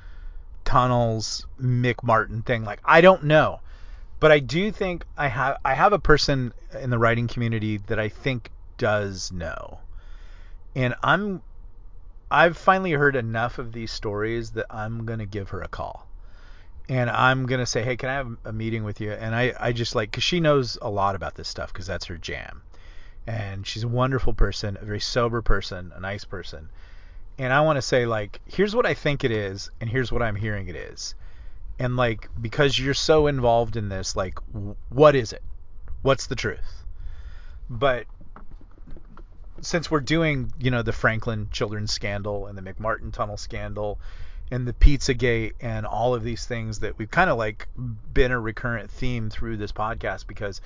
tunnels, McMartin thing. Like, I don't know. But I do think I have I have a person in the writing community that I think does know. And I'm I've finally heard enough of these stories that I'm going to give her a call. And I'm going to say, hey, can I have a meeting with you? And I, I just like, because she knows a lot about this stuff because that's her jam. And she's a wonderful person, a very sober person, a nice person. And I want to say, like, here's what I think it is, and here's what I'm hearing it is. And, like, because you're so involved in this, like, what is it? What's the truth? But since we're doing, you know, the Franklin children's scandal and the McMartin tunnel scandal and the Pizzagate and all of these things that we've kind of, like, been a recurrent theme through this podcast, because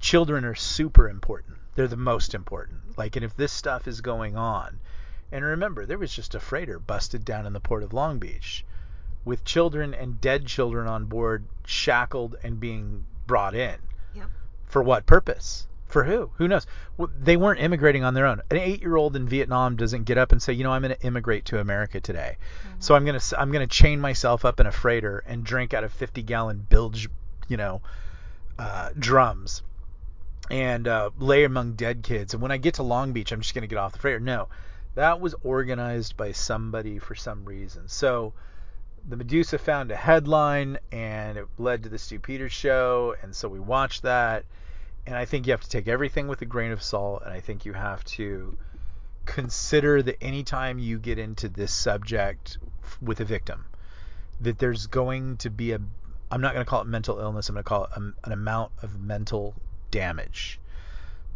children are super important. They're the most important. Like, and if this stuff is going on, and remember, there was just a freighter busted down in the port of Long Beach with children and dead children on board, shackled and being brought in. Yep. For what purpose? For who? Who knows? Well, they weren't immigrating on their own. An eight-year-old in Vietnam doesn't get up and say, you know, I'm going to immigrate to America today. Mm-hmm. So I'm going to I'm going to chain myself up in a freighter and drink out of fifty-gallon bilge, you know, uh, drums and uh, lay among dead kids. And when I get to Long Beach, I'm just going to get off the freighter. No, that was organized by somebody for some reason. So the Medusa found a headline, and it led to the Stu Peters show, and so we watched that. And I think you have to take everything with a grain of salt, and I think you have to consider that anytime you get into this subject with a victim, that there's going to be a, I'm not going to call it mental illness, I'm going to call it a, an amount of mental damage.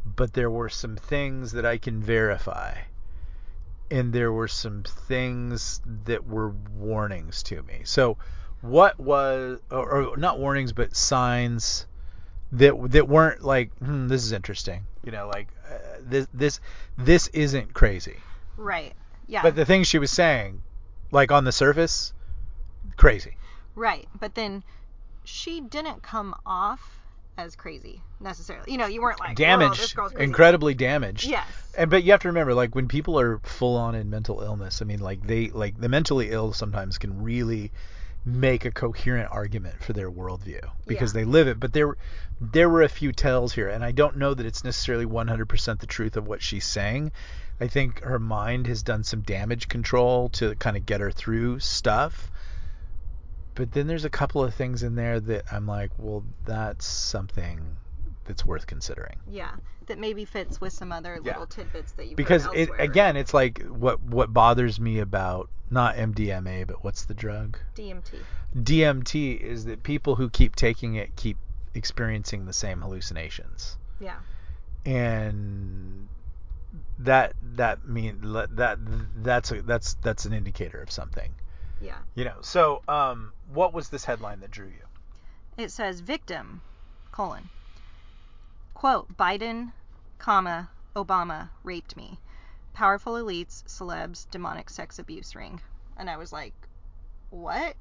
But there were some things that I can verify. And there were some things that were warnings to me. So what was, or, or not warnings, but signs that that weren't like, hmm, this is interesting. You know, like uh, this, this, this isn't crazy. Right. Yeah. But the things she was saying, like on the surface, crazy. Right. But then she didn't come off as crazy necessarily. You know, you weren't like damaged, this girl's crazy. Incredibly damaged. Yes. And but you have to remember, like, when people are full on in mental illness, I mean, like they like the mentally ill sometimes can really make a coherent argument for their worldview because yeah. they live it. But there there were a few tells here, and I don't know that it's necessarily one hundred percent the truth of what she's saying. I think her mind has done some damage control to kind of get her through stuff. But then there's a couple of things in there that I'm like, well, that's something that's worth considering. Yeah, that maybe fits with some other little yeah. tidbits that you've because heard elsewhere. Because, again, it's like what what bothers me about, not M D M A, but what's the drug? D M T. D M T is that people who keep taking it keep experiencing the same hallucinations. Yeah. And that that mean that that's a, that's that's an indicator of something. Yeah. You know, so um, what was this headline that drew you? It says, victim, colon, quote, Biden, comma, Obama raped me. Powerful elites, celebs, demonic sex abuse ring. And I was like, what?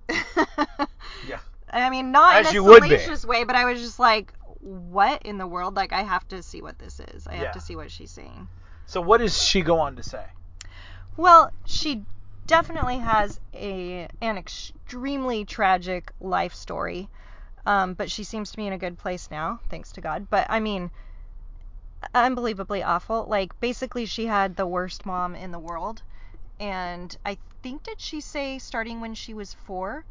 Yeah. I mean, not As in a salacious way, but I was just like, what in the world? Like, I have to see what this is. I yeah. have to see what she's saying. So what does she go on to say? Well, she definitely has a an extremely tragic life story, um, but she seems to be in a good place now, thanks to God. But, I mean, unbelievably awful. Like, basically, she had the worst mom in the world. And I think, did she say, starting when she was four,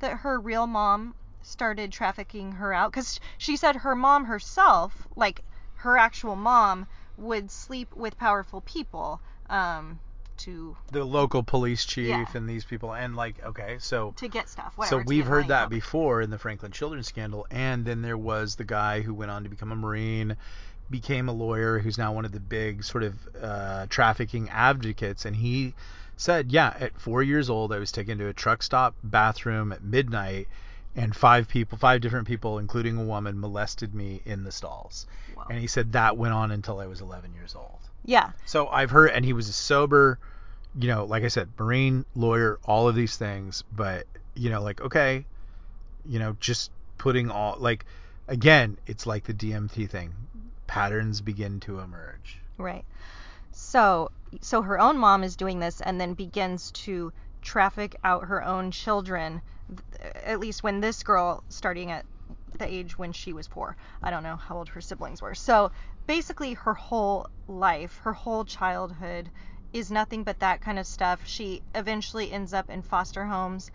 that her real mom started trafficking her out? Because she said her mom herself, like, her actual mom, would sleep with powerful people, um, to... the local police chief yeah. and these people, and, like, okay, so... to get stuff, whatever. So we've heard that up. before in the Franklin children's scandal, and then there was the guy who went on to become a Marine, became a lawyer, who's now one of the big sort of uh, trafficking advocates, and he said, yeah, at four years old, I was taken to a truck stop bathroom at midnight, and five people, five different people, including a woman, molested me in the stalls. Wow. And he said that went on until I was eleven years old. Yeah. So I've heard, and he was a sober, you know, like I said, Marine, lawyer, all of these things, but, you know, like, okay, you know, just putting all, like, again, it's like the D M T thing. Patterns begin to emerge. Right. So, so her own mom is doing this and then begins to traffic out her own children, at least when this girl, starting at the age when she was four. I don't know how old her siblings were. So basically her whole life, her whole childhood is nothing but that kind of stuff. She eventually ends up in foster homes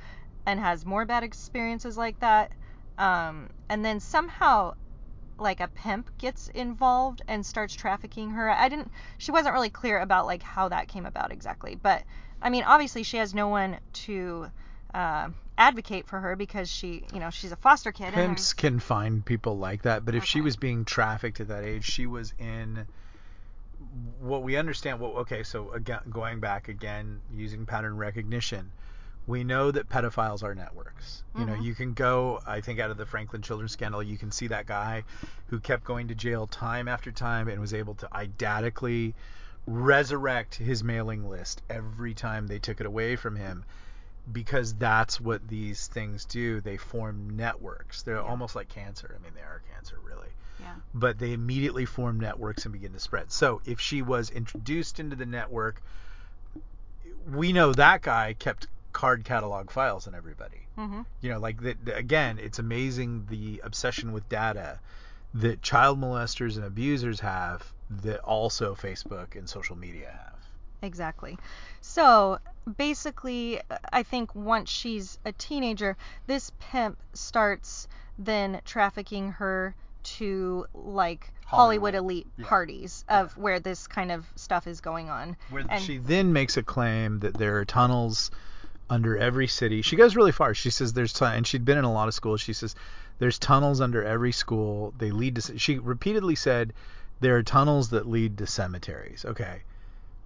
and has more bad experiences like that. Um, and then somehow, like, a pimp gets involved and starts trafficking her. I didn't, she wasn't really clear about, like, how that came about exactly. But, I mean, obviously she has no one to uh, advocate for her because she, you know, she's a foster kid. Pimps can find people like that. But if okay. she was being trafficked at that age, she was in what we understand. Well, okay, so again, going back again, using pattern recognition. We know that pedophiles are networks. You know, mm-hmm. you can go, I think out of the Franklin children's scandal, you can see that guy who kept going to jail time after time and was able to eidetically resurrect his mailing list every time they took it away from him, because that's what these things do. They form networks. They're yeah. almost like cancer. I mean, they are cancer, really. Yeah. But they immediately form networks and begin to spread. So if she was introduced into the network, we know that guy kept card catalog files on everybody. Mm-hmm. You know, like, that, again, it's amazing the obsession with data that child molesters and abusers have that also Facebook and social media have. Exactly. So basically, I think once she's a teenager, this pimp starts then trafficking her to, like, Hollywood, Hollywood elite yeah. parties of yeah. where this kind of stuff is going on. Where and she then makes a claim that there are tunnels under every city. She goes really far. She says there's, t- and she'd been in a lot of schools. She says there's tunnels under every school. They lead to, she repeatedly said there are tunnels that lead to cemeteries. Okay.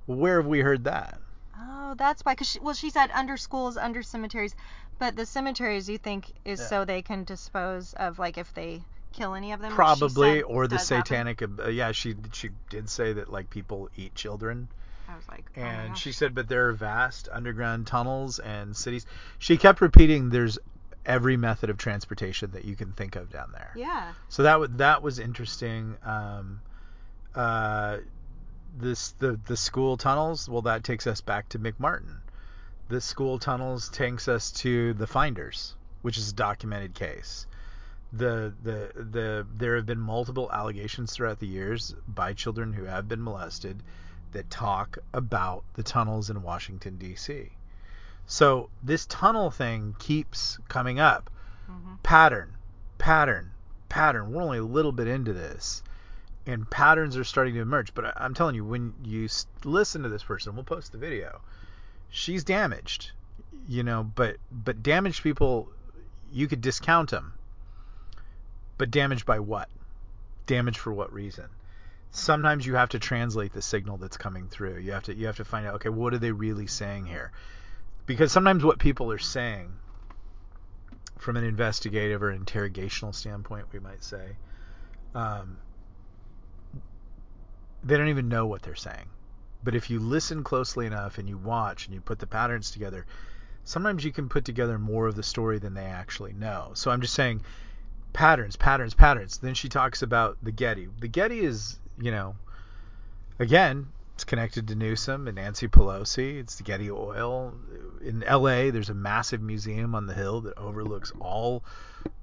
Well, where have we heard that? Oh, that's why. Cause she, well, she said under schools, under cemeteries, but the cemeteries you think is yeah. so they can dispose of, like, if they kill any of them. Probably, or the satanic, uh, yeah, she, she did say that, like, people eat children. I was like, oh, and she said, but there are vast underground tunnels and cities. She kept repeating, there's every method of transportation that you can think of down there. Yeah. So that was, that was interesting. Um, uh, this, the, the school tunnels. Well, that takes us back to McMartin. The school tunnels takes us to the Finders, which is a documented case. The, the, the, there have been multiple allegations throughout the years by children who have been molested that talk about the tunnels in Washington, D C. So this tunnel thing keeps coming up. Mm-hmm. Pattern, pattern, pattern. We're only a little bit into this, and patterns are starting to emerge. But I, I'm telling you, when you listen to this person, we'll post the video, she's damaged, you know, but, but damaged people, you could discount them. But damaged by what? Damaged for what reason? Sometimes you have to translate the signal that's coming through. You have to you have to find out, okay, what are they really saying here? Because sometimes what people are saying, from an investigative or interrogational standpoint, we might say, um, they don't even know what they're saying. But if you listen closely enough and you watch and you put the patterns together, sometimes you can put together more of the story than they actually know. So I'm just saying patterns, patterns, patterns. Then she talks about the Getty. The Getty is, you know, again, it's connected to Newsom and Nancy Pelosi. It's the Getty oil. In L A, there's a massive museum on the hill that overlooks all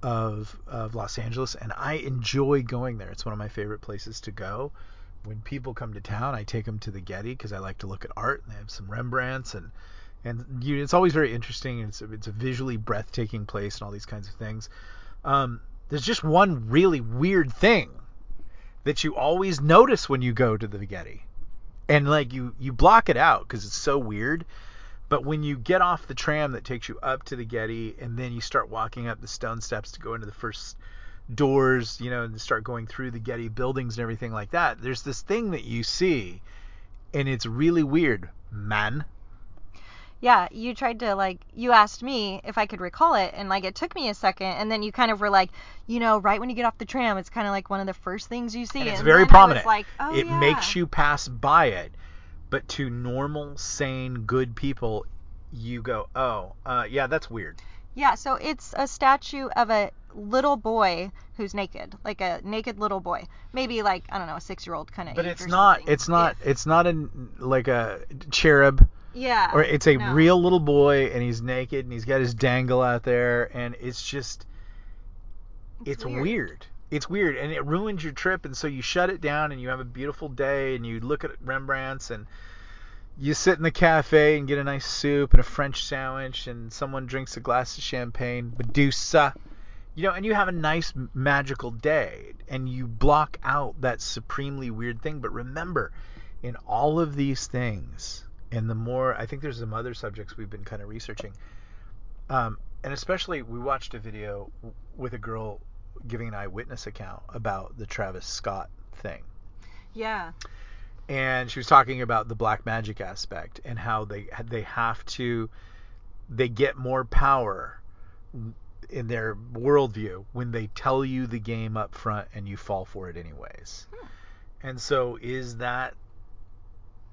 of, of Los Angeles, and I enjoy going there. It's one of my favorite places to go. When people come to town, I take them to the Getty because I like to look at art, and they have some Rembrandts, and and you, it's always very interesting, and it's a, it's a visually breathtaking place and all these kinds of things. Um, there's just one really weird thing that you always notice when you go to the Getty. And, like, you, you block it out because it's so weird. But when you get off the tram that takes you up to the Getty and then you start walking up the stone steps to go into the first doors, you know, and start going through the Getty buildings and everything like that, there's this thing that you see, and it's really weird, man. Yeah, you tried to, like, you asked me if I could recall it, and, like, it took me a second, and then you kind of were like, you know, right when you get off the tram, it's kind of like one of the first things you see. And it's and very prominent. Like, oh, it yeah. makes you pass by it, but to normal, sane, good people, you go, oh, uh, yeah, that's weird. Yeah, so it's a statue of a little boy who's naked, like a naked little boy, maybe like, I don't know, a six-year-old kind of. But it's not, something. it's not, if. it's not a, like a cherub. Yeah. Or it's a no. real little boy, and he's naked, and he's got his dangle out there, and it's just, it's, it's weird. weird. It's weird, and it ruins your trip, and so you shut it down, and you have a beautiful day, and you look at Rembrandts, and you sit in the cafe and get a nice soup and a French sandwich, and someone drinks a glass of champagne, Medusa, you know, and you have a nice magical day, and you block out that supremely weird thing. But remember, in all of these things, and the more, I think there's some other subjects we've been kind of researching. Um, and especially we watched a video with a girl giving an eyewitness account about the Travis Scott thing. Yeah. And she was talking about the black magic aspect and how they they have to, they get more power in their worldview when they tell you the game up front and you fall for it anyways. Hmm. And so is that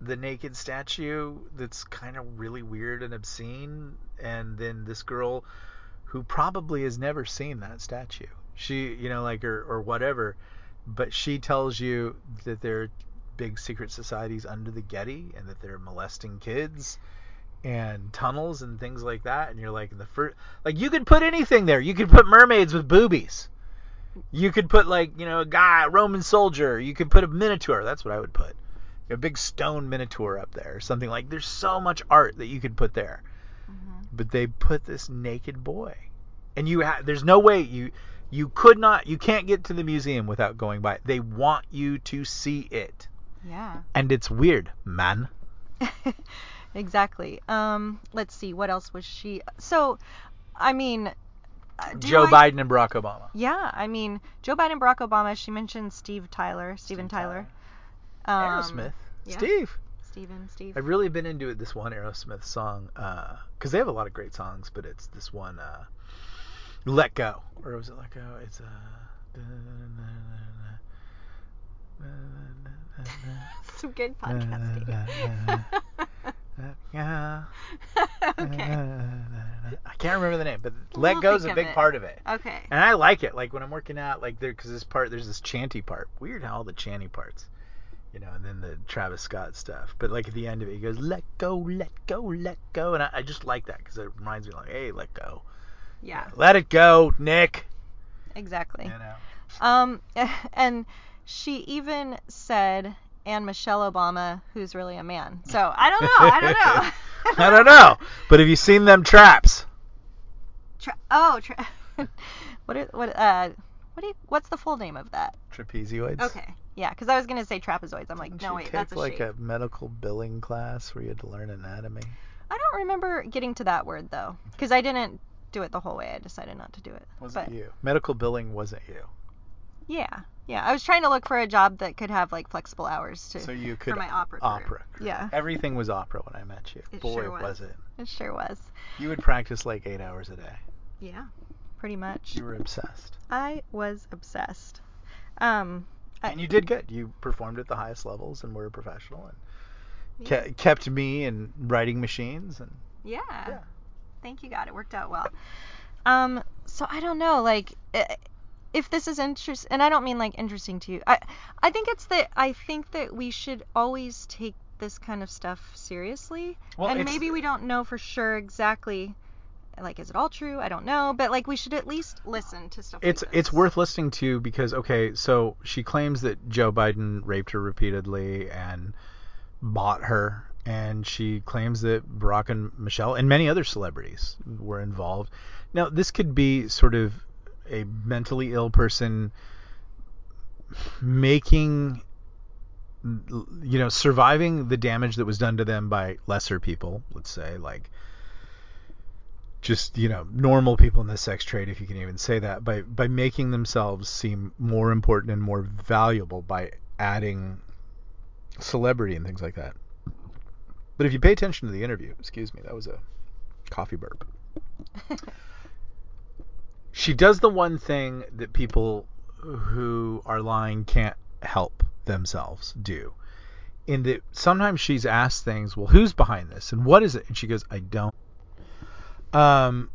the naked statue that's kind of really weird and obscene, and then this girl who probably has never seen that statue, she, you know, like, or, or whatever, but she tells you that there are big secret societies under the Getty and that they're molesting kids and tunnels and things like that, and you're like, the first, like, you could put anything there. You could put mermaids with boobies. You could put, like, you know, a guy, a Roman soldier. You could put a minotaur. That's what I would put. A big stone minotaur up there or something. Like, there's so much art that you could put there. Mm-hmm. But they put this naked boy, and you ha- there's no way you you could not you can't get to the museum without going by. They want you to see it. Yeah. And it's weird, man. Exactly. Um let's see, what else was she? So, I mean, Joe Biden I... and Barack Obama. Yeah, I mean, Joe Biden, Barack Obama, she mentioned Steve Tyler, Steven Tyler. Tyler. Um, Aerosmith, yeah. Steve, Steven, Steve. I've really been into it, this one Aerosmith song, because uh, they have a lot of great songs, but it's this one, uh, "Let Go," or was it "Let Go"? It's a. Uh, Some good podcasting. Yeah. Okay. I can't remember the name, but "Let we'll Go" is a big it. part of it. Okay. And I like it, like when I'm working out, like there, because this part, there's this chanty part. Weird how all the chanty parts. You know, and then the Travis Scott stuff. But, like, at the end of it, he goes, "Let go, let go, let go." And I, I just like that because it reminds me, like, hey, let go. Yeah. yeah. Let it go, Nick. Exactly. You know? Um, and she even said, and Michelle Obama, who's really a man. So, I don't know. I don't know. I don't know. But have you seen them traps? Tra- oh, tra- what, are, what, uh, what do you, what's the full name of that? Trapezoids. Okay. Yeah, because I was going to say trapezoids. I'm like, Didn't no, wait, take, that's a like shape. Like a medical billing class where you had to learn anatomy? I don't remember getting to that word, though, because I didn't do it the whole way. I decided not to do it. Wasn't but... you. Medical billing wasn't you. Yeah. Yeah, I was trying to look for a job that could have like flexible hours to so you could for my opera. Opera. Career. Yeah. Everything was opera when I met you. It Boy, sure was. was it. It sure was. You would practice like eight hours a day. Yeah, pretty much. You were obsessed. I was obsessed. Um, and I, you did good. You performed at the highest levels and were a professional and yeah. ke- kept me in writing machines and. Yeah. yeah. Thank you, God. It worked out well. Um, so I don't know, like. It, If this is interest, and I don't mean like interesting to you, I I think it's that I think that we should always take this kind of stuff seriously, well, and maybe we don't know for sure exactly, like is it all true? I don't know, but like we should at least listen to stuff. It's like this. It's worth listening to because okay, so she claims that Joe Biden raped her repeatedly and bought her, and she claims that Barack and Michelle and many other celebrities were involved. Now this could be sort of a mentally ill person making, you know, surviving the damage that was done to them by lesser people, let's say, like just, you know, normal people in the sex trade, if you can even say that, by, by making themselves seem more important and more valuable by adding celebrity and things like that. But if you pay attention to the interview, excuse me, that was a coffee burp. She does the one thing that people who are lying can't help themselves do. In that sometimes she's asked things, well, who's behind this? And what is it? And she goes, I don't. Um,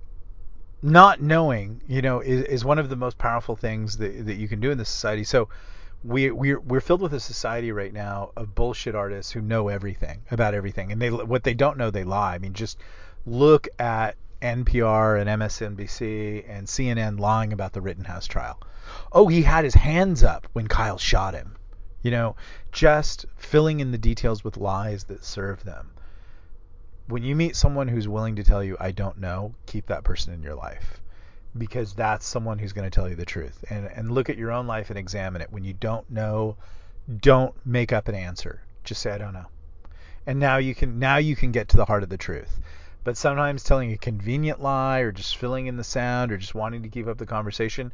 not knowing, you know, is, is one of the most powerful things that, that you can do in this society. So we, we're, we're filled with a society right now of bullshit artists who know everything about everything. And they what they don't know, they lie. I mean, just look at N P R and M S N B C and C N N lying about the Rittenhouse trial. Oh, he had his hands up when Kyle shot him. You know, just filling in the details with lies that serve them. When you meet someone who's willing to tell you, I don't know, keep that person in your life. Because that's someone who's going to tell you the truth. And, and look at your own life and examine it. When you don't know, don't make up an answer. Just say, I don't know. And now you can, now you can get to the heart of the truth. But sometimes telling a convenient lie or just filling in the sound or just wanting to keep up the conversation,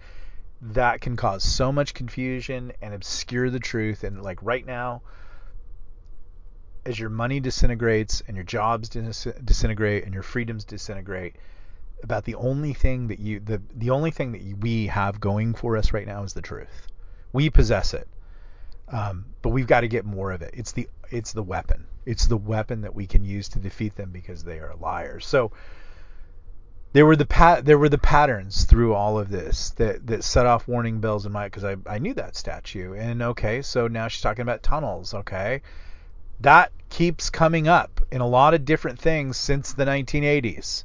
that can cause so much confusion and obscure the truth. And like right now, as your money disintegrates and your jobs dis- disintegrate and your freedoms disintegrate, about the only thing that you, the, the only thing that we have going for us right now is the truth. We possess it. Um, but we've got to get more of it. It's the it's the weapon. It's the weapon that we can use to defeat them because they are liars. So there were the pat there were the patterns through all of this that, that set off warning bells in my because I I knew that statue. And okay, so now she's talking about tunnels. Okay, that keeps coming up in a lot of different things since the nineteen eighties.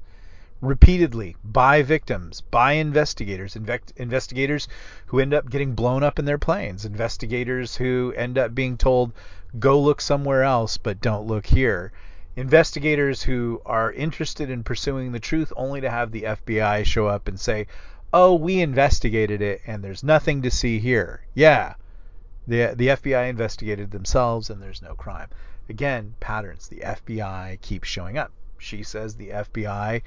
Repeatedly by victims, by investigators, invect- investigators who end up getting blown up in their planes, investigators who end up being told, go look somewhere else, but don't look here. Investigators who are interested in pursuing the truth only to have the F B I show up and say, oh, we investigated it and there's nothing to see here. Yeah, the the F B I investigated themselves and there's no crime. Again, patterns. The F B I keeps showing up. She says the F B I...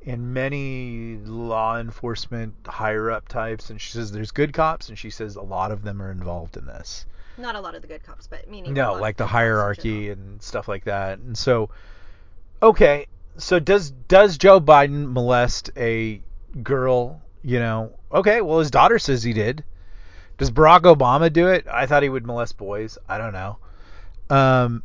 in many law enforcement higher up types, and she says there's good cops, and she says a lot of them are involved in this. Not a lot of the good cops, but meaning no, like the hierarchy and stuff like that. And so, okay, so does does Joe Biden molest a girl? You know, okay, well his daughter says he did. Does Barack Obama do it? I thought he would molest boys. I don't know. Um.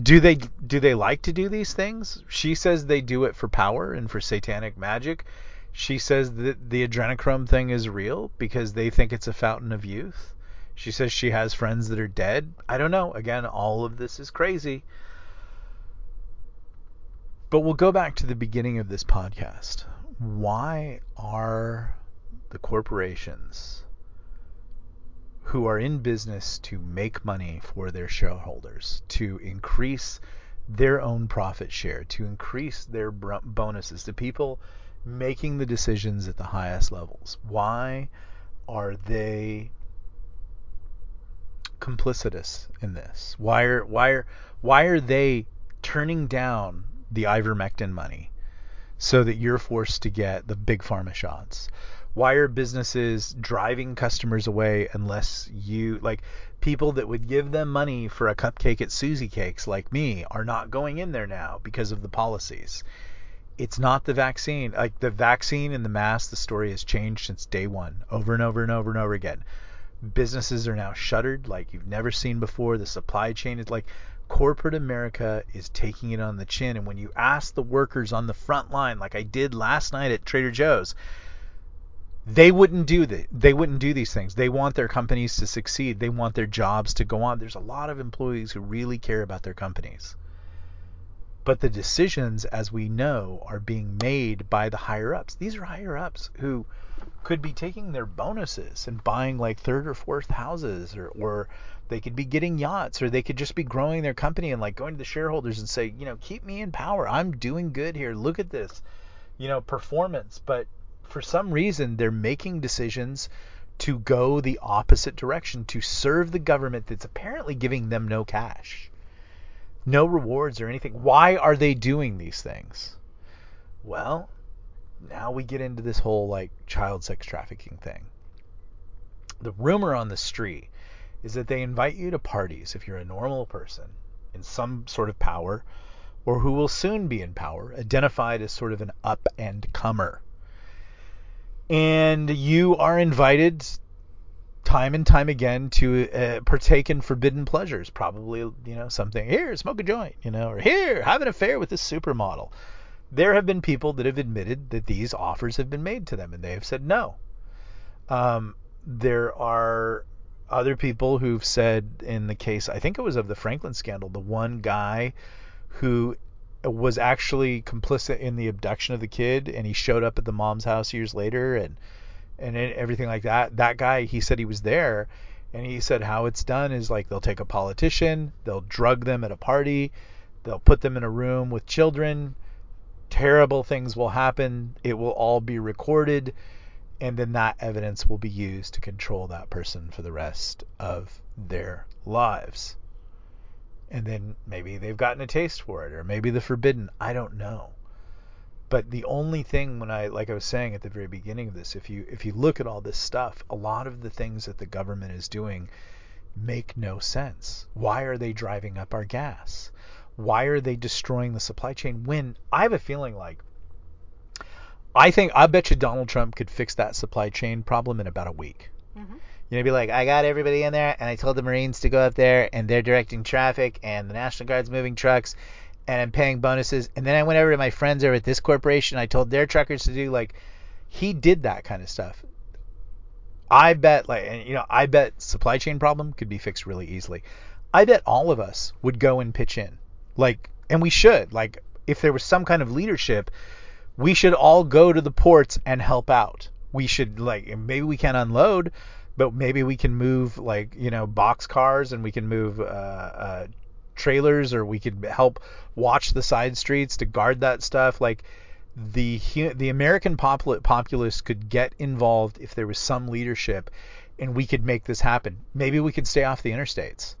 Do they do they like to do these things? She says they do it for power and for satanic magic. She says that the adrenochrome thing is real because they think it's a fountain of youth. She says she has friends that are dead. I don't know. Again, all of this is crazy. But we'll go back to the beginning of this podcast. Why are the corporations who are in business to make money for their shareholders, to increase their own profit share, to increase their bonuses, the people making the decisions at the highest levels? Why are they complicitous in this? Why are, why are, why are they turning down the ivermectin money so that you're forced to get the big pharma shots? why are businesses driving customers away unless you, like, people that would give them money for a cupcake at Susie Cakes like me are not going in there now because of the policies. It's not the vaccine. Like, the vaccine and the mask, the story has changed since day one, over and over and over and over again. Businesses are now shuttered like you've never seen before. The supply chain is like, corporate America is taking it on the chin. And when you ask the workers on the front line, like I did last night at Trader Joe's, they wouldn't do that. They wouldn't do these things. They want their companies to succeed. They want their jobs to go on. There's a lot of employees who really care about their companies. But the decisions, as we know, are being made by the higher ups. These are higher ups who could be taking their bonuses and buying like third or fourth houses, or, or they could be getting yachts, or they could just be growing their company and like going to the shareholders and say, you know, keep me in power. I'm doing good here. Look at this, you know, performance. But for some reason, they're making decisions to go the opposite direction, to serve the government that's apparently giving them no cash, no rewards or anything. Why are they doing these things? Well, now we get into this whole like child sex trafficking thing. The rumor on the street is that they invite you to parties if you're a normal person in some sort of power, or who will soon be in power, identified as sort of an up and comer. And you are invited time and time again to uh, partake in forbidden pleasures, probably, you know, something, here, smoke a joint, you know, or here, have an affair with this supermodel. There have been people that have admitted that these offers have been made to them, and they have said no. Um, there are other people who've said, in the case, I think it was of the Franklin scandal, the one guy who was actually complicit in the abduction of the kid, and he showed up at the mom's house years later, and and everything like that. That guy, he said he was there, and he said how it's done is like they'll take a politician, they'll drug them at a party, they'll put them in a room with children. Terrible things will happen. It will all be recorded, and then that evidence will be used to control that person for the rest of their lives. And then maybe they've gotten a taste for it, or maybe the forbidden. I don't know. But the only thing, when I, like I was saying at the very beginning of this, if you if you look at all this stuff, a lot of the things that the government is doing make no sense. Why are they driving up our gas? Why are they destroying the supply chain? When I have a feeling like, I think, I bet you Donald Trump could fix that supply chain problem in about a week. Mm-hmm. You know, be like, I got everybody in there, and I told the Marines to go up there, and they're directing traffic, and the National Guard's moving trucks, and I'm paying bonuses. And then I went over to my friends over at this corporation. I told their truckers to do, like, he did that kind of stuff. I bet, like, and you know, I bet supply chain problem could be fixed really easily. I bet all of us would go and pitch in. Like, and we should, like, if there was some kind of leadership, we should all go to the ports and help out. We should, like, maybe we can't unload, but maybe we can move, like, you know, box cars, and we can move uh, uh, trailers, or we could help watch the side streets to guard that stuff. Like, the the American popul- populace could get involved if there was some leadership, and we could make this happen. Maybe we could stay off the interstates.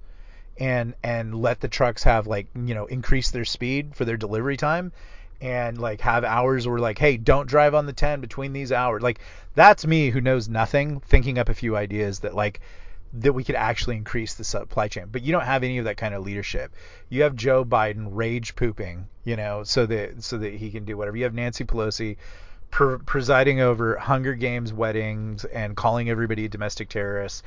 And and let the trucks have, like, you know, increase their speed for their delivery time, and like have hours where, like, hey, don't drive on the ten between these hours. Like, that's me, who knows nothing, thinking up a few ideas that like that we could actually increase the supply chain. But you don't have any of that kind of leadership. You have Joe Biden rage pooping, you know, so that so that he can do whatever. You have Nancy Pelosi pre- presiding over Hunger Games weddings and calling everybody domestic terrorists.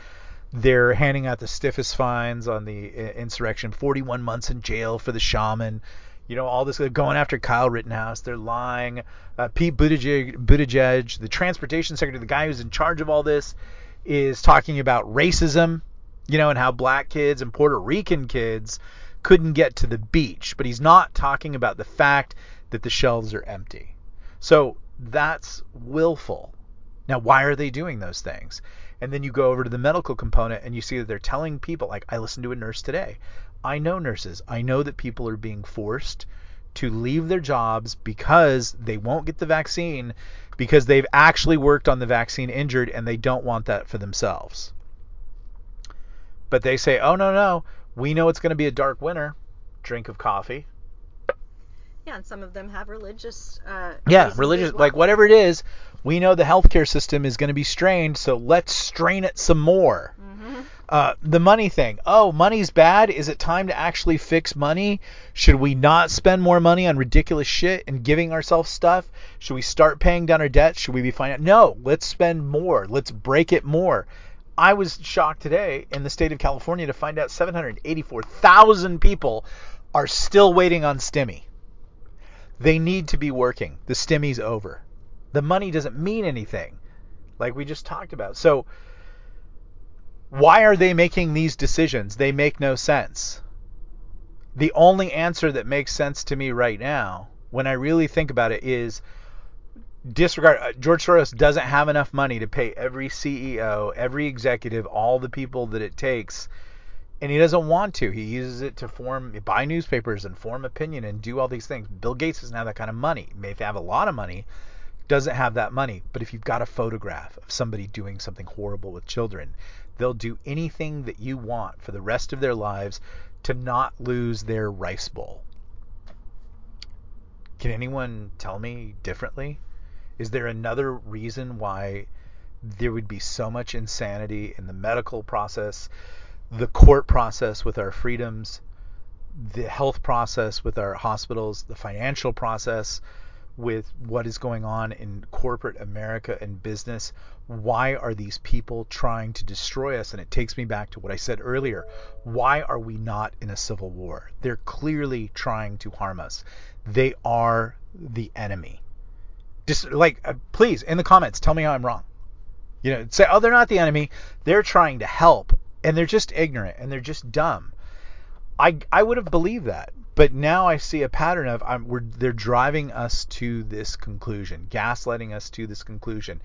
They're handing out the stiffest fines on the insurrection, forty-one months in jail for the shaman. You know, all this, they're going after Kyle Rittenhouse. They're lying. Uh, Pete Buttigieg, Buttigieg, the transportation secretary, the guy who's in charge of all this, is talking about racism, you know, and how black kids and Puerto Rican kids couldn't get to the beach. But he's not talking about the fact that the shelves are empty. So that's willful. Now, why are they doing those things? And then you go over to the medical component, and you see that they're telling people, like, I listened to a nurse today. I know nurses. I know that people are being forced to leave their jobs because they won't get the vaccine, because they've actually worked on the vaccine injured, and they don't want that for themselves. But they say, oh, no, no, we know it's going to be a dark winter. Drink of coffee. Yeah, and some of them have religious... Uh, yeah, religious, well. Like whatever it is, we know the healthcare system is going to be strained, so let's strain it some more. Mm-hmm. Uh, the money thing. Oh, money's bad? Is it time to actually fix money? Should we not spend more money on ridiculous shit and giving ourselves stuff? Should we start paying down our debt? Should we be fine? No, let's spend more. Let's break it more. I was shocked today in the state of California to find out seven hundred eighty-four thousand people are still waiting on STEMI. They need to be working. The STEMI's over. The money doesn't mean anything, like we just talked about. So why are they making these decisions? They make no sense. The only answer that makes sense to me right now, when I really think about it, is disregard. George Soros doesn't have enough money to pay every C E O, every executive, all the people that it takes, and he doesn't want to. He uses it to form, buy newspapers and form opinion and do all these things. Bill Gates doesn't have that kind of money. He may have a lot of money, doesn't have that money. But if you've got a photograph of somebody doing something horrible with children, they'll do anything that you want for the rest of their lives to not lose their rice bowl. Can anyone tell me differently? Is there another reason why there would be so much insanity in the medical process, the court process with our freedoms, the health process with our hospitals, the financial process with what is going on in corporate America and business? Why are these people trying to destroy us? And it takes me back to what I said earlier. Why are we not in a civil war? They're clearly trying to harm us. They are the enemy. Just like, uh, please, in the comments, tell me how I'm wrong. You know, say, oh, they're not the enemy. They're trying to help. And they're just ignorant, and they're just dumb. I, I would have believed that, but now I see a pattern of I'm, we're, they're driving us to this conclusion, gaslighting us to this conclusion,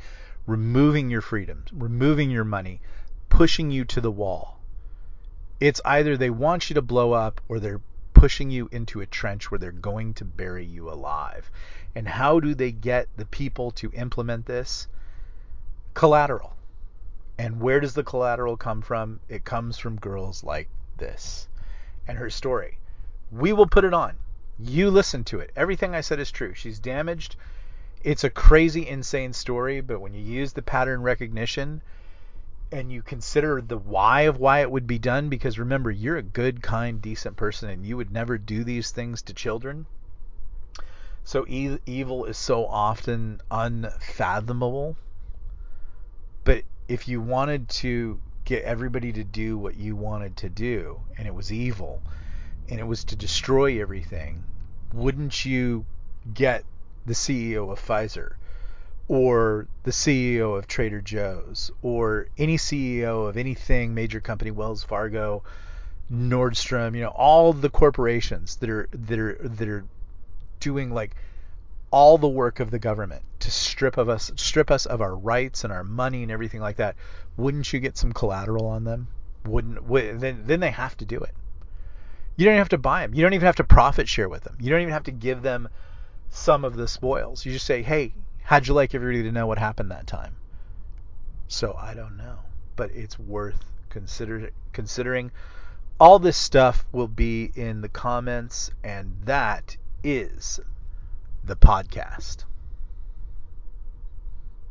removing your freedoms, removing your money, pushing you to the wall. It's either they want you to blow up or they're pushing you into a trench where they're going to bury you alive. And how do they get the people to implement this? Collateral. And where does the collateral come from? It comes from girls like this and her story. We will put it on. You listen to it. Everything I said is true. She's damaged. It's a crazy, insane story, but when you use the pattern recognition and you consider the why of why it would be done, because remember, you're a good, kind, decent person and you would never do these things to children. So e- evil is so often unfathomable. But if you wanted to get everybody to do what you wanted to do, and it was evil, and it was to destroy everything, wouldn't you get the C E O of Pfizer, or the C E O of Trader Joe's, or any C E O of anything, major company, Wells Fargo, Nordstrom, you know, all the corporations that are that are that are doing like all the work of the government to strip of us, strip us of our rights and our money and everything like that? Wouldn't you get some collateral on them? Wouldn't would, then? Then they have to do it. You don't even have to buy them. You don't even have to profit share with them. You don't even have to give them some of the spoils. You just say, "Hey, how'd you like everybody to know what happened that time?" So I don't know, but it's worth consider considering. All this stuff will be in the comments, and that is the podcast.